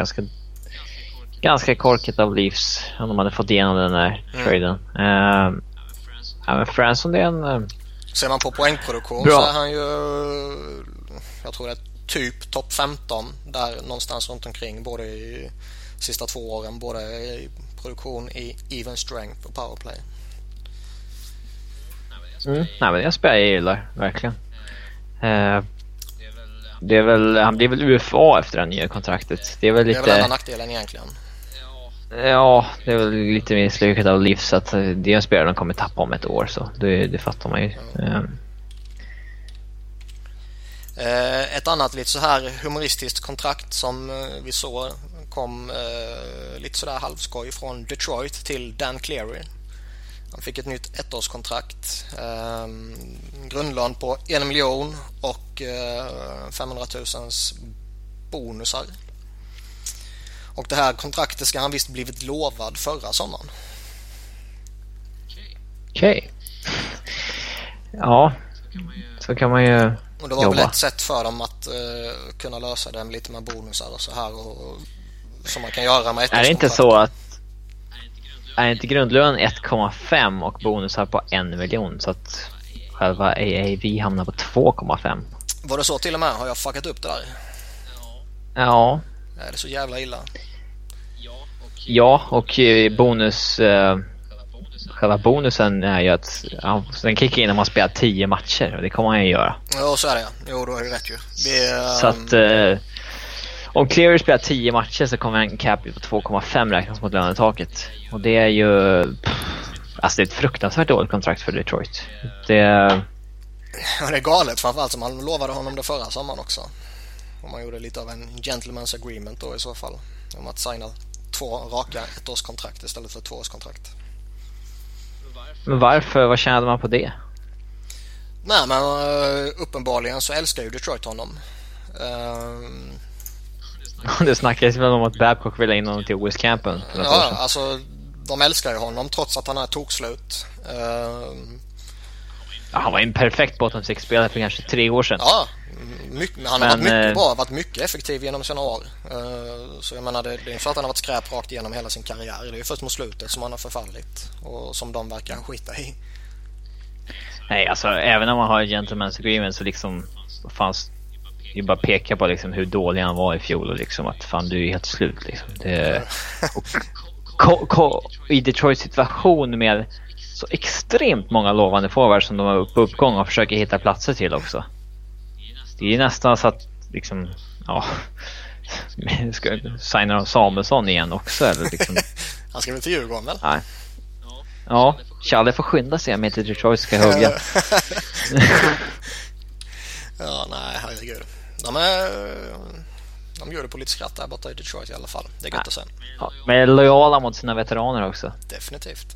ganska korkat av Leafs om de hade fått igenom den här traden. Men Fransson, det är en... Ser man på poängproduktion bra, så är han ju... Jag tror det är typ topp 15 där någonstans runt omkring, både i sista 2 åren, både i produktion, i even strength och powerplay. Nej, men jag spelar, jag gillar verkligen. Han blir väl UFA efter det nya kontraktet. Det är väl lite... Det är väl enda nackdelen egentligen. Ja, det är väl lite misslyckat av Leafs, så att det är en spelare de kommer tappa om 1 år, så det fattar man ju. Ett annat lite så här humoristiskt kontrakt som vi såg kom lite sådär halvskoj från Detroit till Dan Cleary. Han fick ett nytt 1-årskontrakt, grundlön på 1 miljon och 500 000 bonusar. Och det här kontraktet ska han visst blivit lovad förra sommaren. Okej. Ja, så kan man ju. Och det var väl ett sätt för dem att kunna lösa det lite med bonusar och så här, och som man kan göra med ett. Är det inte så att är inte grundlön 1,5 och bonusar på 1 miljon, så att själva AAV hamnar på 2,5? Var det så till och med? Har jag fuckat upp det där? Ja. Är det så jävla illa? Ja, och bonus... Själva bonusen är ju att den kickar in om man spelar 10 matcher, och det kommer han ju göra. Ja, så är det, ja. Jo, då är det rätt ju. Så att... om Cleary spelar 10 matcher så kommer en cap på 2,5 räknas mot lönetaket. Och det är ju... Alltså det är ett fruktansvärt dåligt kontrakt för Detroit. Det är galet, framförallt som han lovade honom det förra sommaren också. Om man gjorde lite av en gentleman's agreement då i så fall, om att signa 2 raka ettårskontrakt istället för 2-årskontrakt. Men varför? Vad tjänade man på det? Nej, men uppenbarligen så älskar ju Detroit honom. Det snackades väl om att Babcock ville in honom till OS-campen. Ja, alltså de älskar ju honom trots att han är tokslut. Han var en perfekt bottom six-spelare för kanske 3 år sedan. Ja, han har varit mycket bra, varit mycket effektiv genom sina år. Så jag menar, det är för att han har varit skräp rakt igenom hela sin karriär. Det är ju först mot slutet som han har förfallit och som de verkar skita i. Nej, alltså även om man har gentleman's agreement så liksom fanns ju bara peka på liksom hur dålig han var i fjol och liksom att fan, du är helt slut liksom. I Detroits situation med så extremt många lovande forwards som de har på uppgång och försöker hitta platser till också. Det är nästan så att liksom, ja, ska signa om Samuelsson igen också eller liksom. Han ska väl till Djurgården väl? Nej. Ja, Charlie får skynda sig med till Detroit ska hugga. Ja, nej, herregud. De gör det på lite skratt där borta i Detroit i alla fall. Det är gött att se. Ja, men lojala mot sina veteraner också. Definitivt.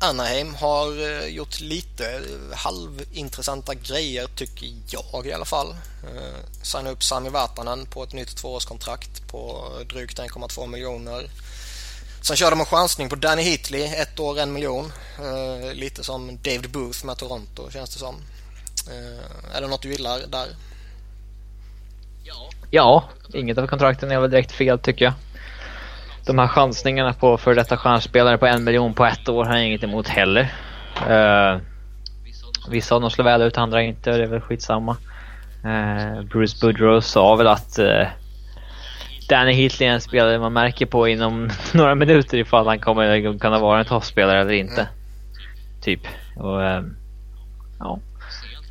Anaheim har gjort lite halvintressanta grejer tycker jag i alla fall. Signa upp Sami Vatanen på ett nytt 2-årskontrakt på drygt 1,2 miljoner. Sen kör de en chansning på Danny Hitley, 1 år, 1 miljon. Lite som David Booth med Toronto känns det som. Är det något du gillar där? Ja, inget av kontrakten är väl direkt fel tycker jag. De här chansningarna på för detta stjärnspelare på 1 miljon på 1 år har jag inget emot heller. Vissa av dem slår väl ut, andra inte, det är väl skitsamma. Bruce Boudreau sa väl att Danny Hitley är en spelare man märker på inom några minuter ifall han kommer kunna vara en toppspelare eller inte. Typ. Och, ja,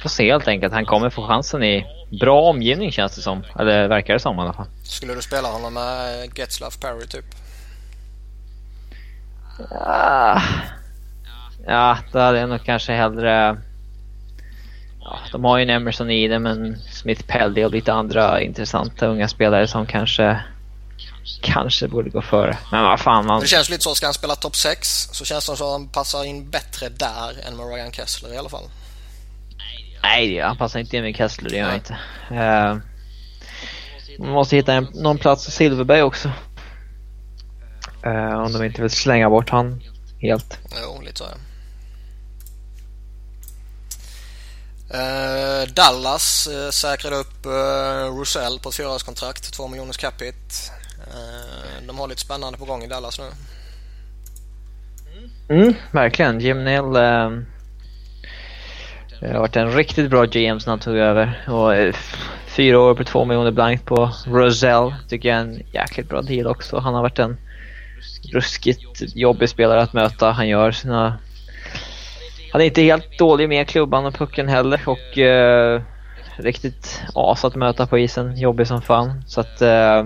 får se helt enkelt. Han kommer få chansen i bra omgivning känns det som. Eller verkar det som i alla fall. Skulle du spela honom med Getzlaf Perry typ? Ja, det hade jag nog kanske hellre. Ja, de har ju en Emerson i det, men Smith Pelly och lite andra intressanta unga spelare som kanske borde gå före. Men vad fan man... Det känns lite så, ska han spela topp 6 så känns det som att han passar in bättre där än med Ryan Kessler i alla fall. Nej, han passar inte in med Kessler, det gör han inte. Man måste hitta någon plats för Silverberg också. Om de inte vill slänga bort han helt. Jo, lite så är det. Dallas säkrade upp Russell på ett 4-årskontrakt, 2 miljoners capit. De har lite spännande på gång i Dallas nu. Verkligen, Jim Neal har varit en riktigt bra GM som han tog över. Och 4 år på 2 miljoner blankt på Russell tycker jag är en jäkligt bra deal också. Han har varit en ruskigt jobbig spelare att möta. Han gör sina... Han är inte helt dålig med klubban och pucken heller. Och riktigt as att möta på isen. Jobbig som fan. Så att ja,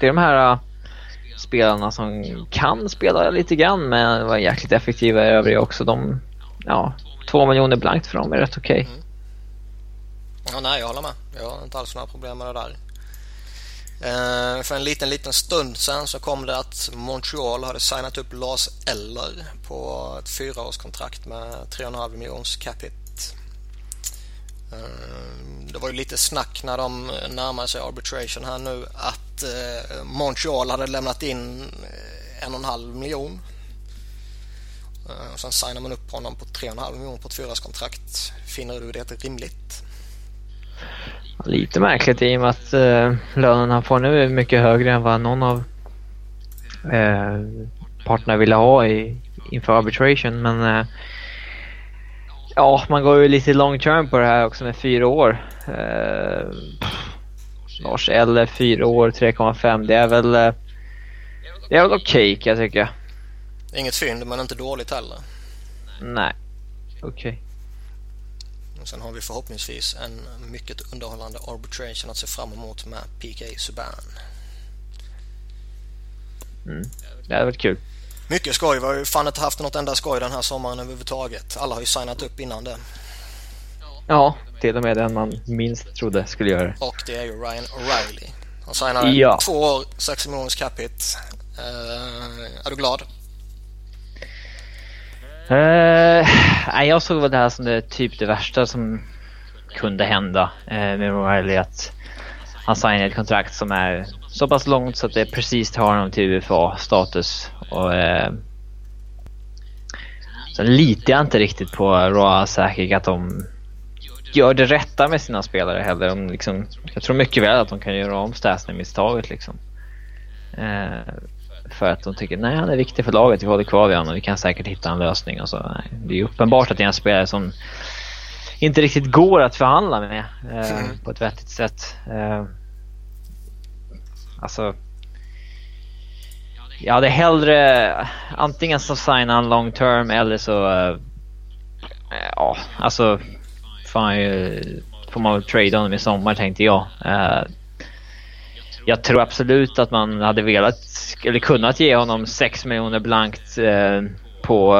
det är de här spelarna som kan spela lite grann, men var jäkligt effektiva i övriga också. De, ja, 2 miljoner blankt för dem är rätt okej. Ja, nej, jag håller med. Jag har inte alls några problem med det där. För en liten stund sen så kom det att Montreal hade signat upp Lars Eller på ett 4-årskontrakt med 3,5 miljons capit. Det var ju lite snack när de närmade sig arbitration här nu att Montreal hade lämnat in 1,5 miljon. Sen signar man upp honom på 3,5 miljon på ett 4-årskontrakt. Finner du det rimligt? Lite märkligt i och med att lönen han får nu är mycket högre än vad någon av parterna ville ha inför arbitration. Men ja, man går ju lite long term på det här också med 4 år. Lars Eller 4 år, 3,5. Det är väl okej, jag tycker. Inget synd, men inte dåligt heller. Nej, okej. Sen har vi förhoppningsvis en mycket underhållande arbitration att se fram emot med PK Subban. Det hade varit kul. Mycket skoj. Vi har ju fan inte haft något enda skoj den här sommaren överhuvudtaget. Alla har ju signat upp innan det. Ja, till och med den man minst trodde skulle göra. Och det är ju Ryan O'Reilly. Han signar 2 år, 6 miljoners cap hit. Är du glad? Jag såg väl det här som det, typ det värsta som kunde hända med O'Reilly, att han signar ett kontrakt som är så pass långt så att det precis tar honom till UFA-status. Och sen litar jag inte riktigt på Roa säkert att de gör det rätta med sina spelare heller. De liksom, jag tror mycket väl att de kan göra om Stastny-misstaget liksom. För att de tycker nej, han är viktig för laget, vi håller kvar vid honom, vi kan säkert hitta en lösning. Och så, nej, det är uppenbart att det är en spelare som inte riktigt går att förhandla med på ett vettigt sätt. Alltså jag hade hellre antingen så signa en long term eller så ja, alltså får man väl trade honom i sommar, tänkte jag. Jag tror absolut att man hade velat eller kunnat ge honom 6 miljoner blankt på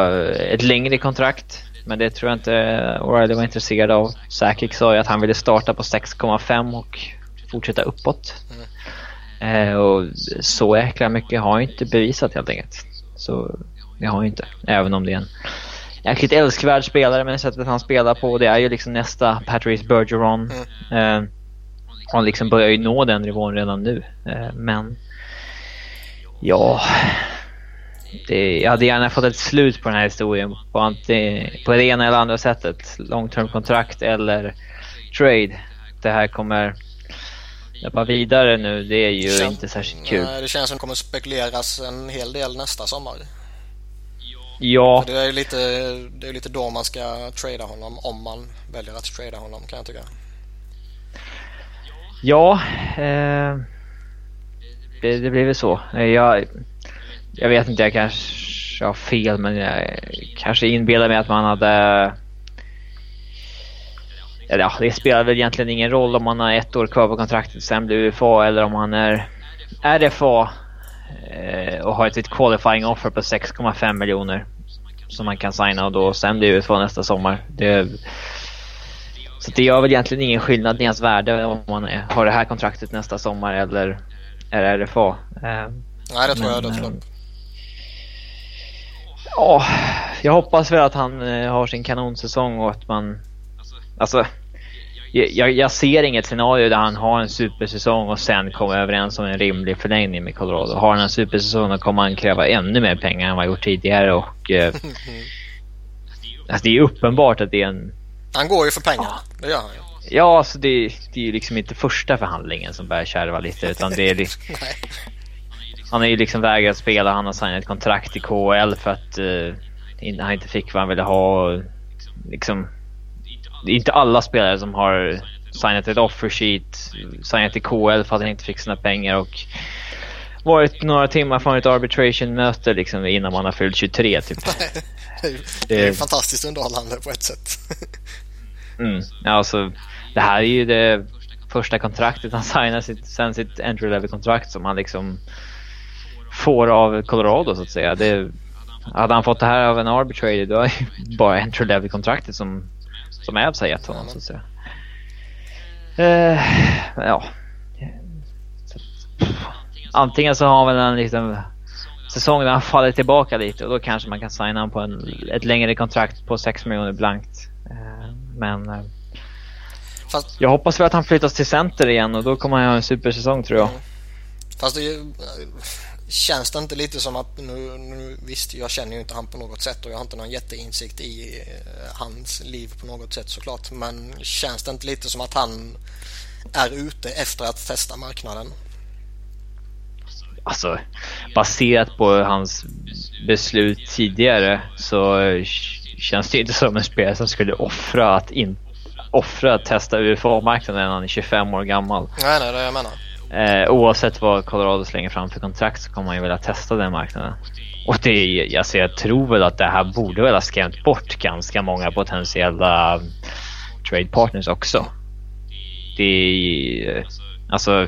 ett längre kontrakt, men det tror jag inte O'Reilly var intresserad av. Säkert sa ju att han ville starta på 6,5 och fortsätta uppåt. Och så jäkla mycket har jag inte bevisat helt enkelt. Så jag har inte, även om det är en jäkligt älskvärd spelare, men sättet att han spelar på, det är ju liksom nästa Patrice Bergeron. Han liksom börjar ju nå den nivån redan nu. Men ja, jag hade gärna fått ett slut på den här historien på det ena eller andra sättet, long term kontrakt eller trade. Det här kommer löpa vidare nu, det är ju inte särskilt kul. Det känns som det kommer spekuleras en hel del nästa sommar. Ja. För det är lite då man ska trada honom, om man väljer att trada honom, kan jag tycka. Ja, det blir väl så. Jag vet inte, jag kanske har fel, men jag kanske inbillar mig att man hade... Ja, det spelar väl egentligen ingen roll om han har 1 år kvar på kontraktet sen blir UFA, eller om han är RFA och har ett qualifying offer på 6,5 miljoner som man kan signa och då sen blir UFA nästa sommar. Så det gör väl egentligen ingen skillnad i hans värde om man har det här kontraktet nästa sommar eller är RFA. Nej, det tror jag det. Ja, jag hoppas väl att han har sin kanonsäsong och att man... Alltså, jag ser inget scenario där han har en supersäsong och sen kommer överens om en rimlig förlängning med Colorado. Har han en supersäsong och kommer han kräva ännu mer pengar än vad han gjort tidigare. Och, alltså, det är uppenbart att det är en... Han går ju för pengar, det gör han ju. Ja, alltså, det är ju liksom inte första förhandlingen som börjar kärva lite, utan det är liksom... Han är ju liksom vägrad att spela, han har signat ett kontrakt i KL för att han inte fick vad han ville ha. Och, liksom... Det är inte alla spelare som har signat ett offersheet, signat i KL för att han inte fick sina pengar och varit några timmar från ett arbitration-möte liksom innan man har fyllt 23 typ. Det är fantastiskt underhållande på ett sätt. Alltså, det här är ju det första kontraktet han signar sen sitt entry-level-kontrakt som han liksom får av Colorado så att säga. Hade han fått det här av en arbitrator, då är det bara entry-level-kontraktet som Ebs har gett honom, så att säga. Ja. Antingen så har man en liten säsong där han faller tillbaka lite och då kanske man kan signa honom på ett längre kontrakt på 6 miljoner blankt. Men fast, jag hoppas väl att han flyttas till center igen och då kommer han ha en supersäsong, tror jag. Fast det känns det inte lite som att nu visst, jag känner ju inte han på något sätt och jag har inte någon jätteinsikt i hans liv på något sätt såklart, men känns det inte lite som att han är ute efter att testa marknaden? Alltså, baserat på hans beslut tidigare så känns det inte som en spelare som skulle offra att testa UFA-marknaden när han är 25 år gammal. Nej, det är jag menar. Oavsett vad Colorado slänger fram för kontrakt så kommer man ju vilja testa den marknaden. Och jag tror väl att det här borde väl ha skrämt bort ganska många potentiella trade partners också. Det är alltså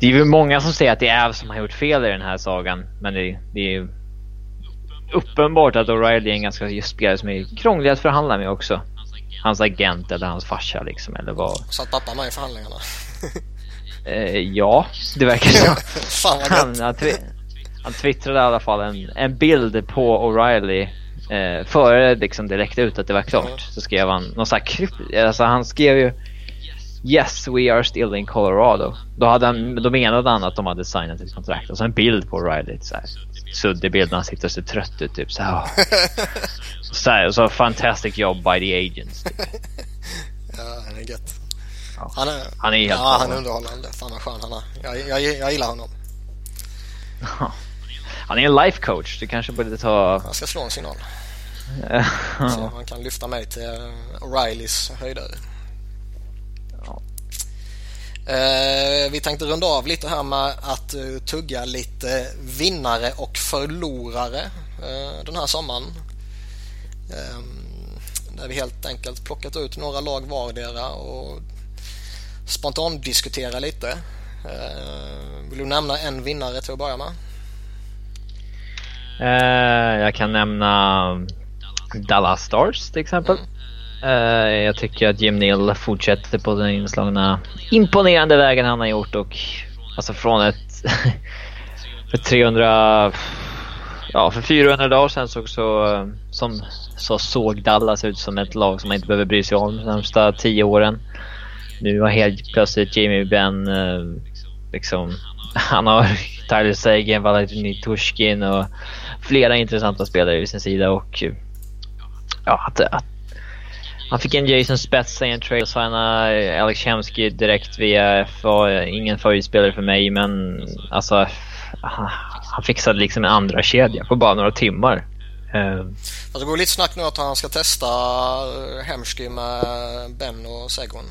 Det är ju många som säger att det är Avs som har gjort fel i den här sagan, men det är ju uppenbart att O'Reilly är en ganska spelare som är krånglig att förhandla med också. Hans agent eller hans farsa liksom, eller vad. Satt pappa med i förhandlingarna? Ja, det verkar så. Fan vad gött. Han twittrade i alla fall en bild på O'Reilly före liksom direkt ut att det var klart. Mm. Så skrev han någon sån här alltså, han skrev ju "Yes, we are still in Colorado." Då menade han att de hade signat ett kontrakt. Och så en bild på O'Reilly, så här suddig bild när han sitter och ser trött ut typ, så här. Så fantastic job by the agents typ. Ja, han är gött. Ja. Han är helt bra. Han är underhållande. Fan vad skön han är. Jag gillar honom. Han är en life coach. Du kanske borde ta... Han ska slå en signal. Så han kan lyfta mig till O'Reillys höjder. Vi tänkte runda av lite här med att tugga lite vinnare och förlorare den här sommaren. Där vi helt enkelt plockat ut några lag vardera och spontant diskutera lite. Vill du nämna en vinnare till att börja med? Jag kan nämna Dallas Stars till exempel. Jag tycker att James Neal fortsätter på den inslagna imponerande vägen han har gjort, och alltså från för 400 dagar sedan såg Dallas ut som ett lag som man inte behöver bry sig om de närmsta 10 åren. Nu har helt plötsligt Jamie Benn liksom, han har Tyler Seguin, Valentin Turskin och flera intressanta spelare i sin sida, och ja, att han fick en Jason Spetz i en trade, så han Alex Chemsky direkt via FA. Ingen förutspelare för mig, men alltså han fixade liksom en andra kedja på bara några timmar. Alltså, det går lite snack nu att han ska testa Chemsky med Ben och Seguin.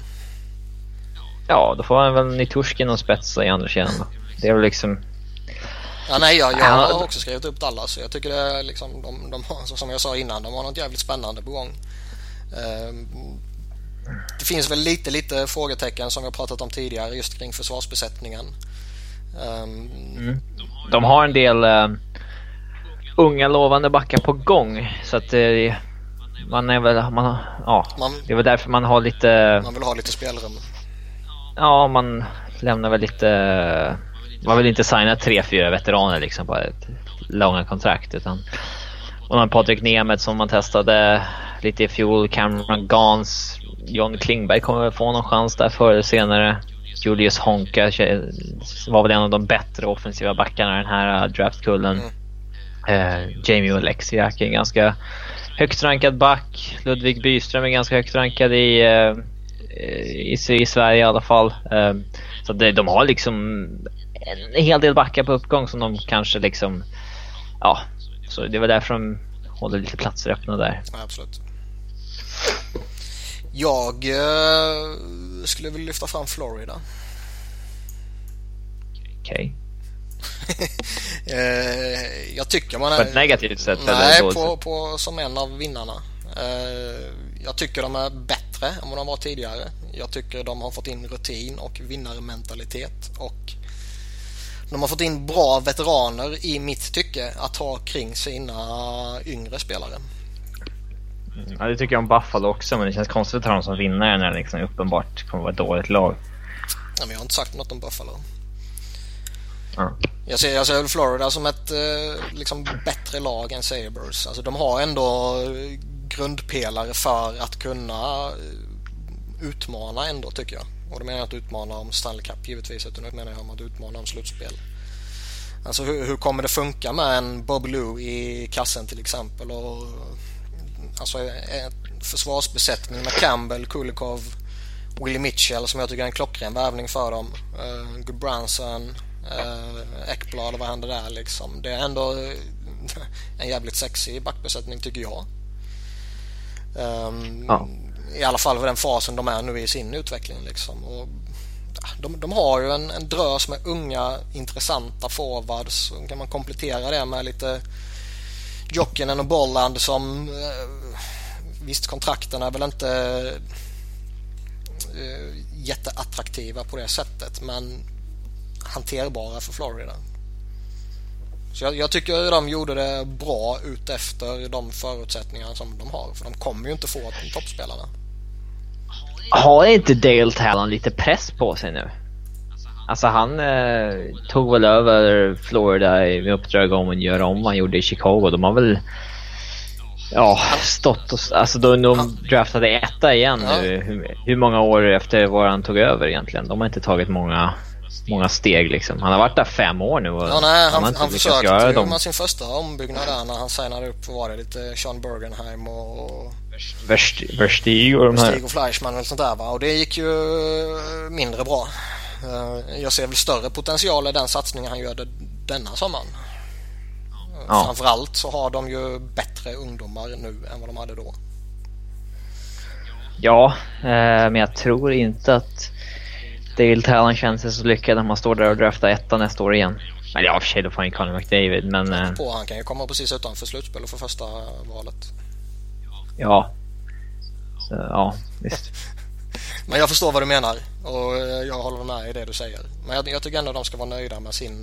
Ja, då får han väl Niturskin och Spetz i andra kedjan då. Det är väl liksom... Ja, nej, jag har också skrivit upp Dallas, så jag tycker det är liksom, de har, som jag sa innan, de har något jävligt spännande på gång. Det finns väl lite frågetecken som vi har pratat om tidigare just kring försvarsbesättningen. De har en del unga lovande backar på gång, så att det är väl därför man har lite, man vill ha lite spelrum. Ja, man lämnar väl lite, man vill inte signa 3-4 veteraner liksom på ett långa kontrakt, utan och man Patrick Nemeth som man testade lite i fjol, Cameron Gans, John Klingberg kommer väl få någon chans där förr eller senare. Julius Honka var väl en av de bättre offensiva backarna i den här draftkullen. Jamie Oleksiak är en ganska högt rankad back. Ludvig Byström är ganska högt rankad i Sverige i alla fall. Så de har liksom en hel del backar på uppgång som de kanske liksom, ja, så det var därför de håller lite platser öppna där. Ja, absolut. Jag skulle vilja lyfta fram Florida. Okej. Jag tycker man är... På ett negativt sätt? Nej, eller på, som en av vinnarna. Jag tycker de är bättre än vad de var tidigare. Jag tycker de har fått in rutin och vinnarmentalitet, och de har fått in bra veteraner i mitt tycke att ha kring sina yngre spelare. Ja, det tycker jag om Buffalo också, men det känns konstigt att ha dem som vinnare när det liksom uppenbart kommer vara ett dåligt lag. Ja, men jag har inte sagt något om Buffalo. Ja. Jag ser Florida som ett liksom bättre lag än Sabres. Alltså, de har ändå grundpelare för att kunna utmana ändå, tycker jag. Och då menar jag att utmana om Stanley Cup givetvis, utan menar jag om att utmana om slutspel. Alltså hur kommer det funka med en Bob Lou i kassen till exempel, och alltså försvarsbesättning med Campbell, Kulikov, Willie Mitchell som jag tycker är en klockren värvning för dem, Goodbranson, Ekblad och vad händer där liksom. Det är ändå en jävligt sexy backbesättning tycker jag. I alla fall för den fasen de är nu i sin utveckling liksom. Och de har ju en drös med unga intressanta forwards, så kan man komplettera det med lite Jokinen och Bolland som visst, kontrakten är väl inte jätteattraktiva på det sättet, men hanterbara för Florida. Så jag tycker de gjorde det bra ut efter de förutsättningar som de har, för de kommer ju inte få de toppspelarna. Har inte Dale Talon lite press på sig nu? Alltså han tog väl över Florida i uppdrag om att göra om han gjorde i Chicago. De har väl stått och, alltså de draftade etta igen nu. Hur många år efter vad han tog över egentligen? De har inte tagit många steg liksom. Han har varit där 5 år nu och han försökte göra med sin första ombyggnad där när han signade upp för det lite Sean Bergenheim och Verstig och de här Verstig och Fleischmann och sånt där va? Och det gick ju mindre bra. Jag ser väl större potential i den satsningen han gör denna sommaren. Framförallt så har de ju bättre ungdomar nu än vad de hade då. Ja, men jag tror inte att Dale Talon känns sig så lyckad när man står där och draftar etta nästa år igen. Men ja, för sig då får han ju Conor McDavid, men han kan ju komma precis utanför slutspel och för första valet. Ja. Så, ja, visst. Men jag förstår vad du menar och jag håller med i det du säger. Men jag tycker ändå att de ska vara nöjda med sin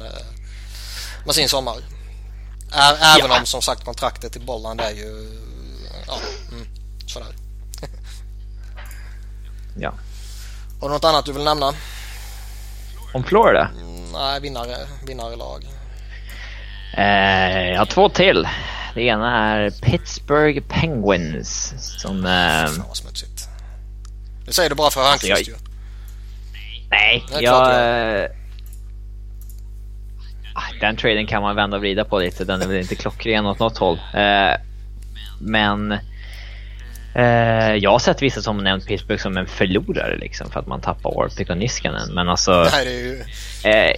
sommar. Även om som sagt kontraktet i Bolland är ju sådär. Ja. Har du något annat du vill nämna? Om Florida? Nej, vinnarlag. Jag har 2 till. Det ena är Pittsburgh Penguins som vad smutsigt. Det säger du bara för Hörnqvist ju. Nej, den traden kan man vända och vrida på lite. Den är väl inte klockren åt något håll. Men jag har sett vissa som nämnt Pittsburgh som en förlorare liksom, för att man tappar Orpik och Niskanen. Men alltså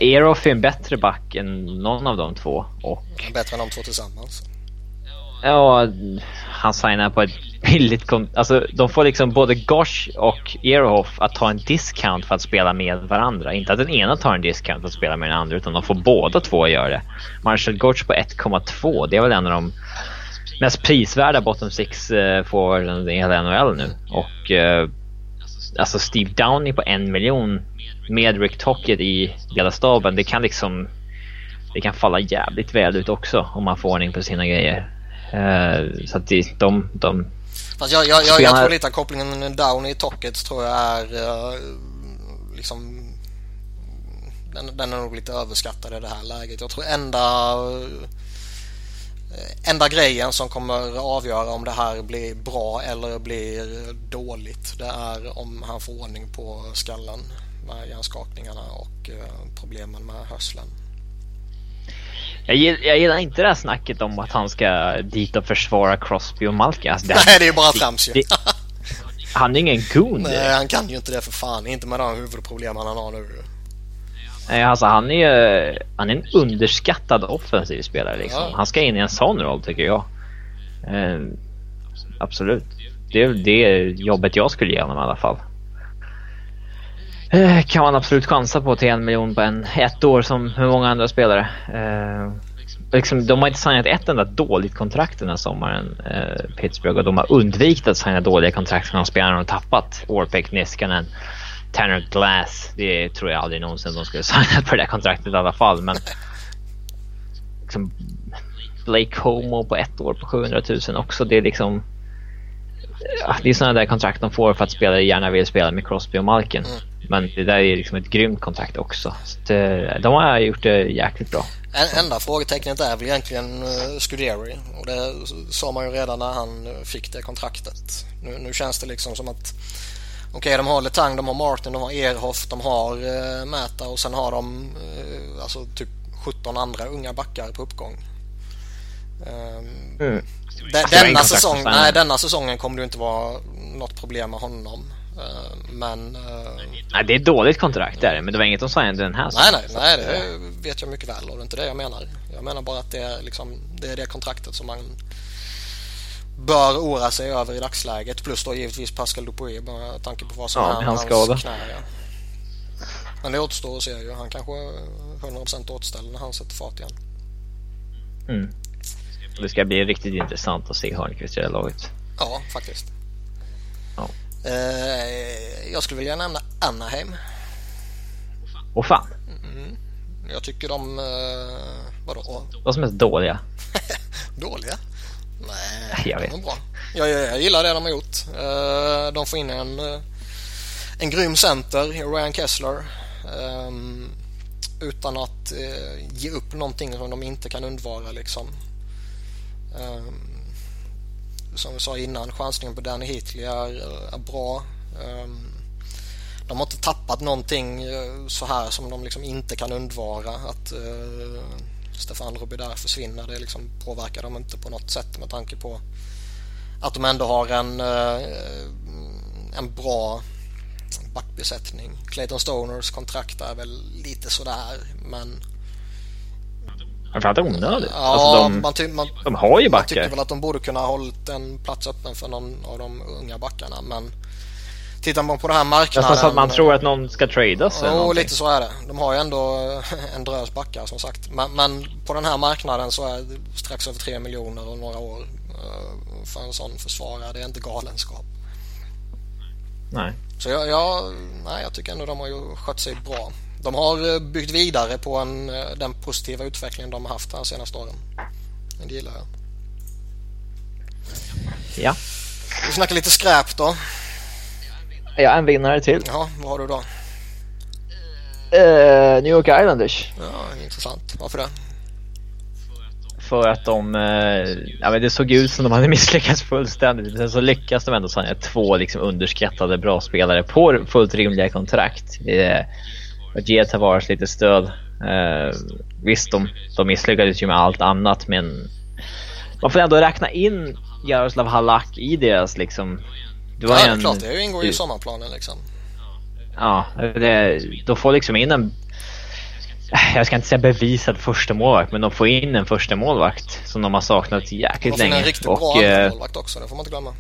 Erof är en bättre back än någon av de två och bättre än de två tillsammans. Ja, han signar på ett billigt alltså de får liksom både Gosh och Ehrhoff att ta en discount för att spela med varandra. Inte att den ena tar en discount för att spela med den andra, utan de får båda två göra det. Marshall Gosh på 1,2. Det är väl en av de mest prisvärda bottom six för den hela NHL nu. Och alltså Steve Downey på 1 miljon med Rick Tocchet i hela staben. Det kan liksom, det kan falla jävligt väl ut också om man får ordning på sina grejer. Så att de fast jag tror lite att kopplingen Down i Tockets tror jag är liksom den är nog lite överskattad i det här läget. Jag tror enda grejen som kommer avgöra om det här blir bra eller blir dåligt, det är om han får ordning på skallen med hjärnskakningarna och problemen med hörslen. Jag gillar inte det här snacket om att han ska dit och försvara Crosby och Malkin. Alltså nej, det är ju bara trams ju. Han är ingen goon. Nej, han kan ju inte det för fan. Inte med de huvudproblem han har nu. Nej, alltså han är en underskattad offensiv spelare liksom. Ja. Han ska in i en sån roll tycker jag. Absolut. Det är det jobbet jag skulle ge honom i alla fall. Kan man absolut chansa på till 1 miljon på ett år som hur många andra spelare. Liksom, de har inte signat ett enda dåligt kontrakt den här sommaren, Pittsburgh, och de har undvikit att signa dåliga kontrakt som de spelarna har tappat. Orpik, Niskanen, Tanner Glass, det tror jag aldrig någonsin de skulle signa på det där kontraktet i alla fall. Men liksom, Blake Homo på 1 år på 700 000 också, det är liksom... Det är sådana där kontrakt de får för att spelare gärna vill spela med Crosby och Malkin. Men det där är liksom ett grymt kontrakt också. Så de har gjort det jäkligt bra. Enda frågetecknet är väl egentligen Scuderi. Och det sa man ju redan när han fick det kontraktet. Nu känns det liksom som att okej, de har Letang, de har Martin, de har Ehrhoff, de har Mäta. Och sen har de alltså typ 17 andra unga backar på uppgång. Denna säsongen kommer det inte vara något problem med honom. Men nej, det är ett dåligt kontrakt där, men det var inget de sa ändå den här. Nej, det vet jag mycket väl och det är inte det jag menar. Jag menar bara att det är liksom, det är det kontraktet som man bör oroa sig över i dagsläget, plus då givetvis Pascal Dupuis med tanke på vad som är hans knä. Ja. Men det återstår att se ju, han kanske 100% återställer när han sätter fart igen. Det ska bli riktigt intressant att se Hörnqvist i det laget. Ja, faktiskt. Ja. Jag skulle vilja nämna Anaheim. Åh fan. Jag tycker de... Vadå? De som är dåliga. Dåliga? Nej, jag vet. Bra. Jag gillar det de har gjort. De får in en grym center, Ryan Kessler, utan att ge upp någonting som de inte kan undvara liksom. Som vi sa innan, chansningen på Danny Heatley är bra. De har inte tappat någonting så här som de liksom inte kan undvara. Att Stefan Robidar försvinner, det liksom påverkar dem inte på något sätt, med tanke på att de ändå har en bra backbesättning. Clayton Stoners kontrakt är väl lite sådär, men framförallt onödigt. Ja, alltså de har ju backar. Man tycker väl att de borde kunna ha hållit en plats öppen för någon av de unga backarna, men tittar man på den här marknaden... Nästan så att man tror att någon ska tradas. Ja, lite så är det. De har ju ändå en drös backar, som sagt. Men på den här marknaden så är det strax över 3 miljoner och några år för en sån försvarare. Det är inte galenskap. Nej. Så jag tycker ändå de har ju skött sig bra. De har byggt vidare på den positiva utvecklingen de har haft de här senaste åren. Det gillar jag. Ja. Vi snackar lite skräp då. Ja, en vinnare till. Ja, vad har du då? New York Islanders. Ja, intressant. Varför det? För att de... men det såg ut som de hade misslyckats fullständigt. Sen så lyckas de ändå signa två liksom underskattade bra spelare på fullt rimliga kontrakt. Att ge Tavares lite stöd. Visst, de misslyckades ju med allt annat, men man får ändå räkna in Jaroslav Halak i deras liksom... Ja, klart, det ingår ju i sommarplanen liksom. Ja, de får liksom in en... Jag ska inte säga bevisad första målvakt, men de får in en första målvakt som de har saknat jäkligt länge. De får en riktigt bra målvakt också, det får man inte glömma.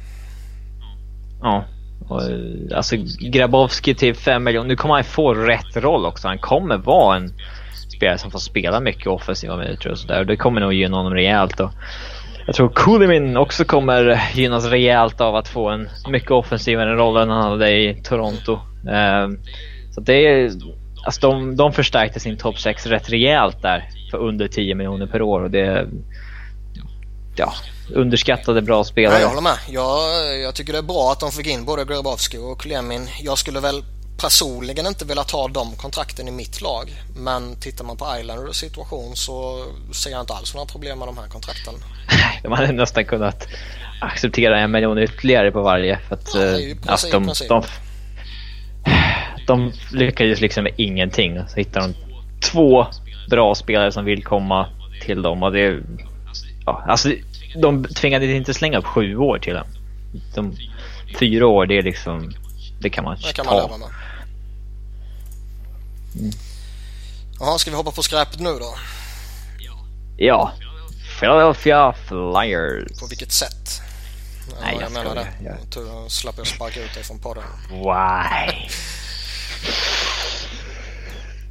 Ja, och, alltså Grabowski till 5 miljoner. Nu kommer han få rätt roll också. Han kommer vara en spelare som får spela mycket offensiva minuter och sådär. Det kommer nog gynna honom rejält då. Jag tror Kulimin också kommer gynnas rejält av att få en mycket offensivare roll än han hade i Toronto. Så det är, alltså de förstärkte sin topp 6 rätt rejält där för under 10 miljoner per år, och det, ja, underskattade bra spelare. Jag håller med. Jag tycker det är bra att de fick in både Grabowski och Kulimin. Jag skulle väl personligen inte vilja ta de kontrakten i mitt lag, men tittar man på Islanders situation så ser jag inte alls några problem med de här kontrakten. De hade nästan kunnat acceptera 1 miljon ytterligare på varje, för att, de lyckades liksom med ingenting. Så hittar de två bra spelare som vill komma till dem, och det, ja, alltså, de tvingade inte slänga upp 7 år till dem. 4 år, det är liksom, det kan man ta. Jaha, ska vi hoppa på skräpet nu då? Ja, Philadelphia Flyers. På vilket sätt? Nej, jag menar det. Då slapp jag sparka ut dig från podden. Why?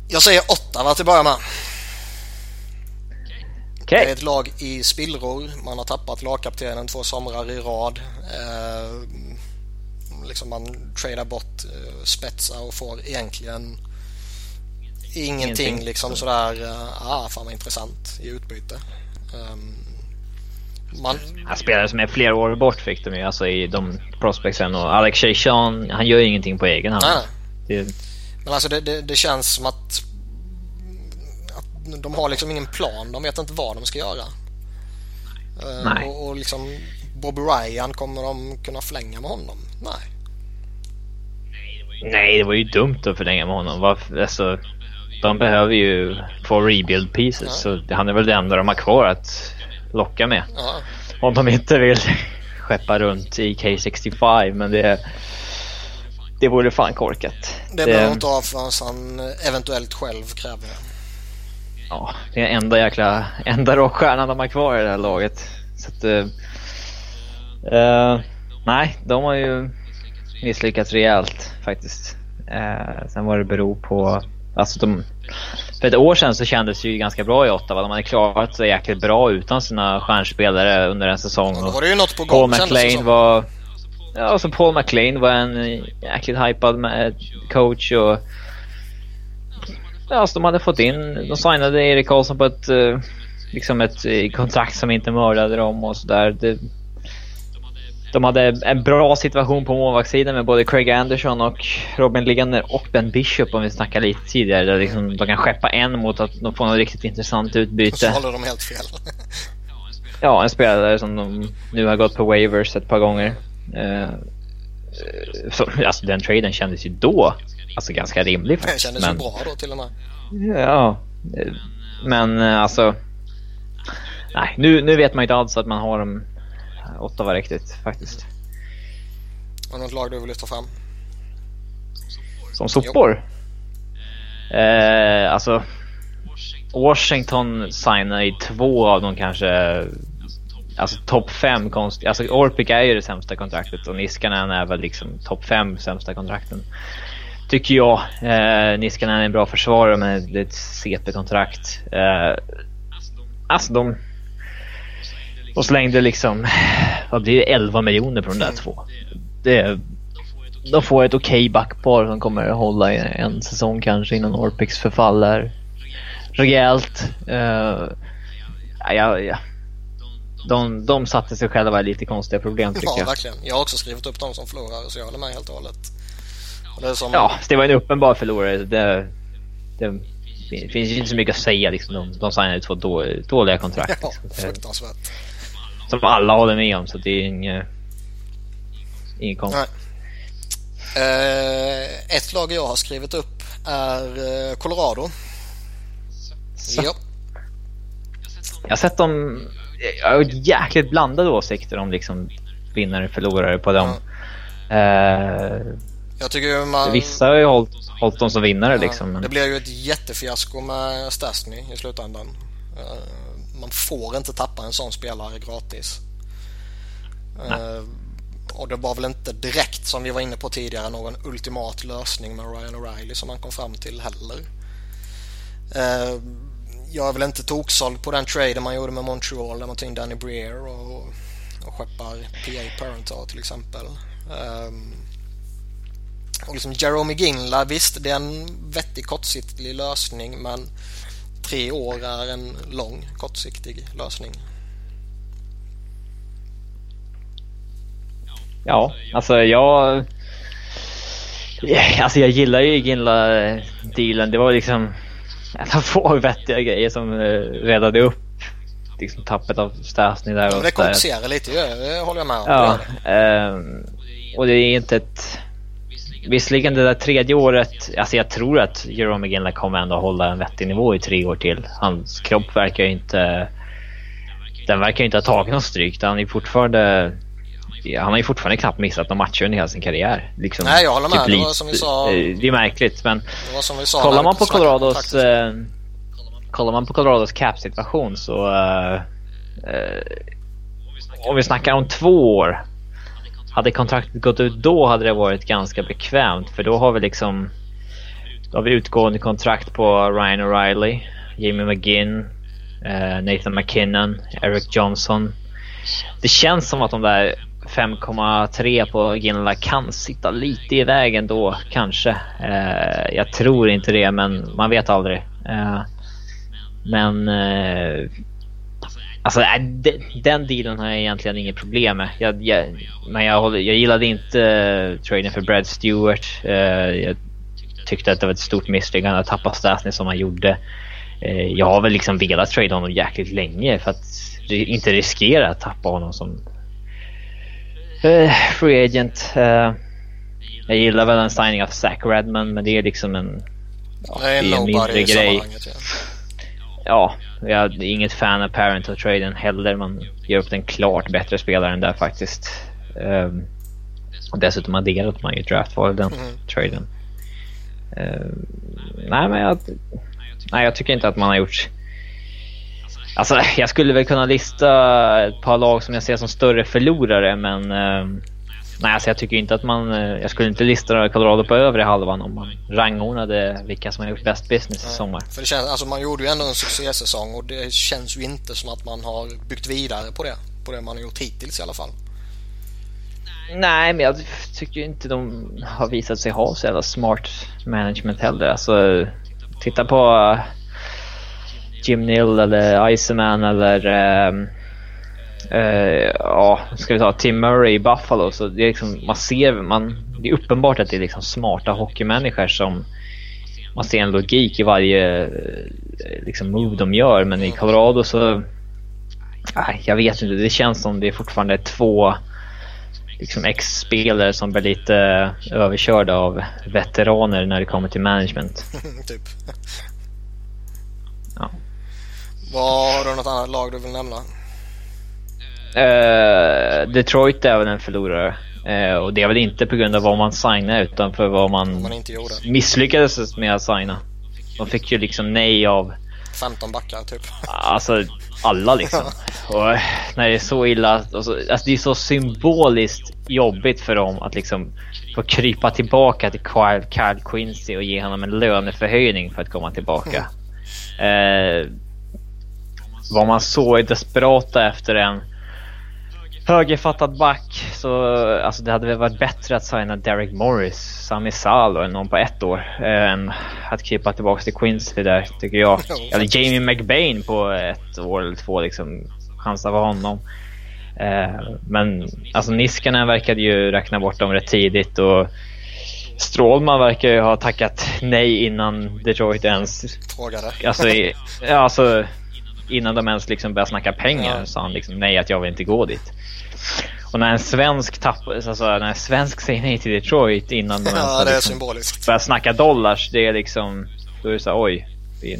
Jag säger 8, va, till början med. Okay. Det är ett lag i spillror. Man har tappat lagkaptenen 2 somrar i rad. Liksom man tradar bort spetsar och får egentligen ingenting liksom sådär. Fan vad intressant i utbyte. Spelare som är flera år bort fick de ju, alltså i de prospektsen, och Alexei Sean, han gör ju ingenting på egen hand. Men alltså det känns som att de har liksom ingen plan. De vet inte vad de ska göra. Nej. Och liksom Bobby Ryan, kommer de kunna förlänga med honom? Nej. Nej, det var ju dumt att förlänga med honom. Alltså, de behöver ju få rebuild pieces. Ja. Så han är väl det enda de har kvar att locka med. Ja. Om de inte vill skeppa runt i K65. Men det vore fan korkat. Det behöver inte av för han eventuellt själv kräver. Ja, det är enda rockstjärnan de har kvar i det här laget. Så att... nej, de har ju misslyckats rejält faktiskt. Sen var det beror på, alltså för ett år sedan så kändes det ju ganska bra i Ottawa. De hade klarat sig jäkligt bra utan sina stjärnspelare under en säsong. Ja, då var det ju något på gång. Paul McLean var en jäkligt hypad coach, och Alltså de hade fått in, de signade Erik Karlsson på ett liksom ett kontrakt som inte mördade dem och sådär. De hade en bra situation på målvaktssidan med både Craig Anderson och Robin Ligander och Ben Bishop, om vi snackar lite tidigare, där liksom de kan skeppa en mot att de får något riktigt intressant utbyte. Så håller de helt fel. Ja, en spelare som de nu har gått på waivers ett par gånger. Så, alltså den traden kändes ju då alltså ganska rimlig faktiskt. Det kändes ju bra då till och med. Ja, men alltså nej, nu vet man ju inte alls att man har dem åtta var riktigt faktiskt. Har något lag du vill lyfta fram? Som sopor? Alltså Washington signar i två av dem kanske. Alltså topp 5 konst. Alltså Orpik är ju det sämsta kontraktet och Niskanen är väl liksom topp 5 sämsta kontrakten, tycker jag. Niskanen är en bra försvarare, men det är ett CP-kontrakt. Alltså de och slängde liksom, vad blir det, 11 miljoner på de där två. De får ett okej backpar som kommer att hålla en säsong kanske innan Orpiks förfall är rejält. De satte sig själva i lite konstiga problem, tycker jag. Ja, verkligen. Jag har också skrivit upp dem som förlorare, så jag håller med helt och hållet. Och det är som... Ja, det var en uppenbar förlorare. Det finns ju inte så mycket att säga liksom. De signade två dåliga kontrakt liksom. Ja, fruktansvärt. Som alla håller med om, så det är ingen konst. Ett lag jag har skrivit upp är Colorado. Så. Ja. Jag har sett dem. Jag har jäkligt blandade åsikter om liksom vinnare och förlorare på dem. Jag tycker man... Vissa har ju hållit dem som vinnare liksom, men... Det blev ju ett jättefiasko med Stastny i slutändan. Man får inte tappa en sån spelare gratis. Och det var väl inte direkt, som vi var inne på tidigare, någon ultimat lösning med Ryan O'Reilly som man kom fram till heller. Jag är väl inte toksåld på den traden man gjorde med Montreal där man tog in Danny Briere och skeppar PA Parenteau till exempel. Och liksom Jerome Ginla, visst, det är en vettig kortsiktig lösning, men 3 år är en lång kortsiktig lösning. Ja, alltså jag gillar ju Ginla-dealen. Det var liksom de få vettiga grejer som räddade upp liksom tappet av Stastny där. Och det komplicerar lite, det håller jag med om. Ja, och det är inte ett... Visserligen det där tredje året, alltså jag tror att Jerome Ginla kommer ändå hålla en vettig nivå i 3 år till. Hans kropp verkar ju inte... Den verkar ju inte ha tagit någon stryk. Han har ju fortfarande knappt missat någon match under hela sin karriär liksom. Nej, jag håller med, det var som vi sa. Det är märkligt, men kollar man på Colorados cap-situation så om vi snackar om 2 år, hade kontraktet gått ut då hade det varit ganska bekvämt, för då har vi liksom utgående kontrakt på Ryan O'Reilly, Jamie McGinn, Nathan McKinnon, Eric Johnson. Det känns som att de där 5,3 på Ginla kan sitta lite i vägen då kanske. Jag tror inte det, men man vet aldrig. Men alltså den dealen har jag egentligen inget problem med. Men jag gillade inte traden för Brad Stewart. Jag tyckte att det var ett stort misslyckande att tappa Stastny som han gjorde. Jag har väl liksom velat trade honom jäkligt länge för att inte riskera att tappa honom som free agent. Jag gillar väl en signing av Zach Redman, men det är liksom en mindre grej. Ja, jag är inget fan av Parenteau-traden heller. Man ger upp den klart bättre spelaren där faktiskt. Och dessutom adderat man ju draftval den traden. Nej, jag tycker inte att man har gjort... Alltså, jag skulle väl kunna lista ett par lag som jag ser som större förlorare, men alltså jag tycker inte att man... jag skulle inte lista Colorado på övre halvan om man rangordnade vilka som har gjort bäst business i sommar. För det känns, alltså man gjorde ju ändå en succésäsong och det känns ju inte som att man har byggt vidare på det man har gjort hittills i alla fall. Nej, men jag tycker inte de har visat sig ha så jävla smart management heller. Alltså... titta på Jim Neal eller Iceman eller ja, ska vi ta Tim Murray i Buffalo, så det är liksom, man ser, det är uppenbart att det är liksom smarta hockeymänniskor som man ser en logik i varje liksom move de gör. Men i Colorado så jag vet inte, det känns som det är fortfarande två liksom ex-spelare som blir lite överkörda av veteraner när det kommer till management. Typ. Ja. Har du något annat lag du vill nämna? Detroit är väl en förlorare, och det är väl inte på grund av vad man signade utan för vad man inte gjorde. Misslyckades med att signa. De fick ju liksom nej av 15 backar typ. Alltså alla liksom. Och när det är så illa, alltså det är så symboliskt jobbigt för dem att liksom få krypa tillbaka till Kyle Quincy och ge honom en löneförhöjning för att komma tillbaka. Vad man såg är desperata efter en högerfattad back, så alltså det hade väl varit bättre att signa Derek Morris, Sami Salo eller någon på ett år än att krypa tillbaka till Quincy där, tycker jag. Eller Jamie McBain på ett år eller två liksom, chansar på honom. Men alltså Niskanen verkade ju räkna bort dem rätt tidigt, och Strålman verkar ju ha tackat nej innan Detroit ens alltså innan de ens liksom började snacka pengar sa han liksom nej, att jag vill inte gå dit. Och när en svensk säger nej till Detroit innan de ens det är liksom symboliskt började snacka dollars, det är liksom, då är det såhär, oj, det är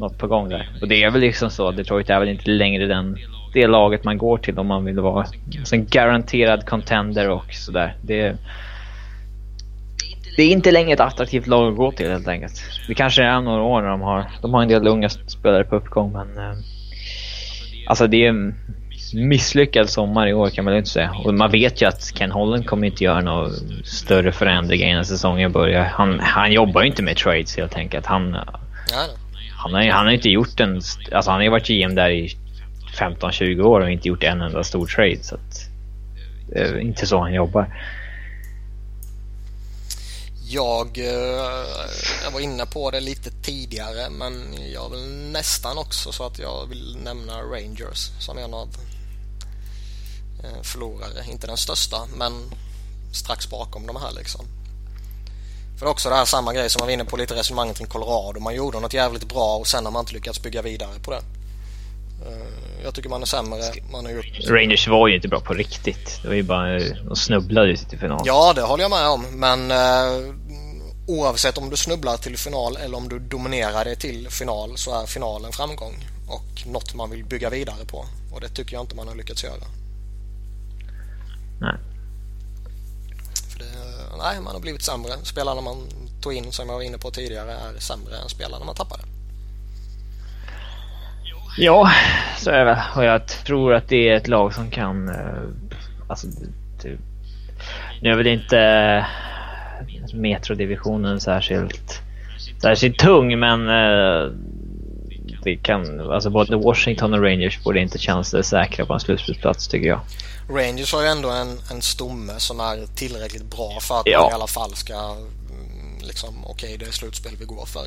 något på gång där. Och det är väl liksom så, Detroit är väl inte längre det laget man går till om man vill vara en garanterad contender och sådär. Det är inte längre ett attraktivt lag att gå till helt enkelt. Det kanske är några år när de har en del unga spelare på uppgång, men alltså det är en misslyckad sommar i år kan man inte säga. Och man vet ju att Ken Holland kommer inte göra några större förändringar innan säsongen börjar. Han jobbar ju inte med trades helt enkelt. Han har inte gjort en, alltså han har ju varit GM där i 15-20 år och inte gjort en enda stor trade, så att det är inte så han jobbar. Jag var inne på det lite tidigare, men jag vill nästan också så att jag vill nämna Rangers som en av förlorare. Inte den största, men strax bakom de här liksom. För också det här samma grej som man var inne på lite resonemanget kring Colorado. Man gjorde något jävligt bra och sen har man inte lyckats bygga vidare på det. Jag tycker man är sämre. Man har gjort... Rangers var ju inte bra på riktigt. Det var ju bara att snubbla till final. Ja, det håller jag med om. Men oavsett om du snubblar till final eller om du dominerar det till final, så är finalen framgång och något man vill bygga vidare på. Och det tycker jag inte man har lyckats göra. Nej. För det, nej, man har blivit sämre. Spelarna man tog in, som jag var inne på tidigare, är sämre än spelarna man tappade. Ja, så är det väl. Och jag tror att det är ett lag som kan alltså, typ, nu är väl inte Metrodivisionen särskilt tung, men det kan, alltså både Washington och Rangers borde inte känns det säkra på en slutspelsplats, tycker jag. Rangers har ju ändå en stomme som är tillräckligt bra för att man i alla fall ska liksom, okej, det är slutspel vi går för.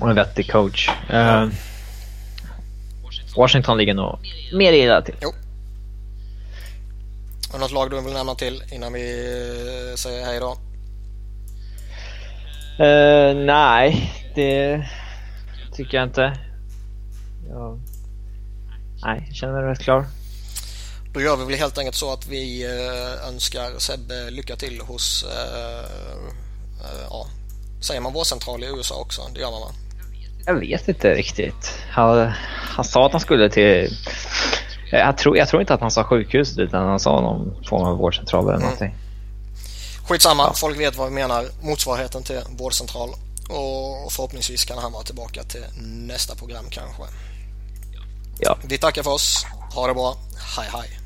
Och en vettig coach. Washington ligger nog mer illa till. Jo. Har du något lag du vill nämna till innan vi säger hej då? Nej, det tycker jag inte. Nej, jag känner mig rätt klar. Då gör vi väl helt enkelt så att vi önskar Sebbe lycka till hos säger man vårdcentral i USA också, det gör man va? Jag vet inte riktigt. Han sa att han skulle till... Jag tror inte att han sa sjukhuset, utan han sa någon form av vårdcentral eller någonting. Skitsamma, Folk vet vad vi menar. Motsvarigheten till vårdcentral. Och förhoppningsvis kan han vara tillbaka till nästa program kanske. Ja. Vi tackar för oss. Ha det bra. Hej hej.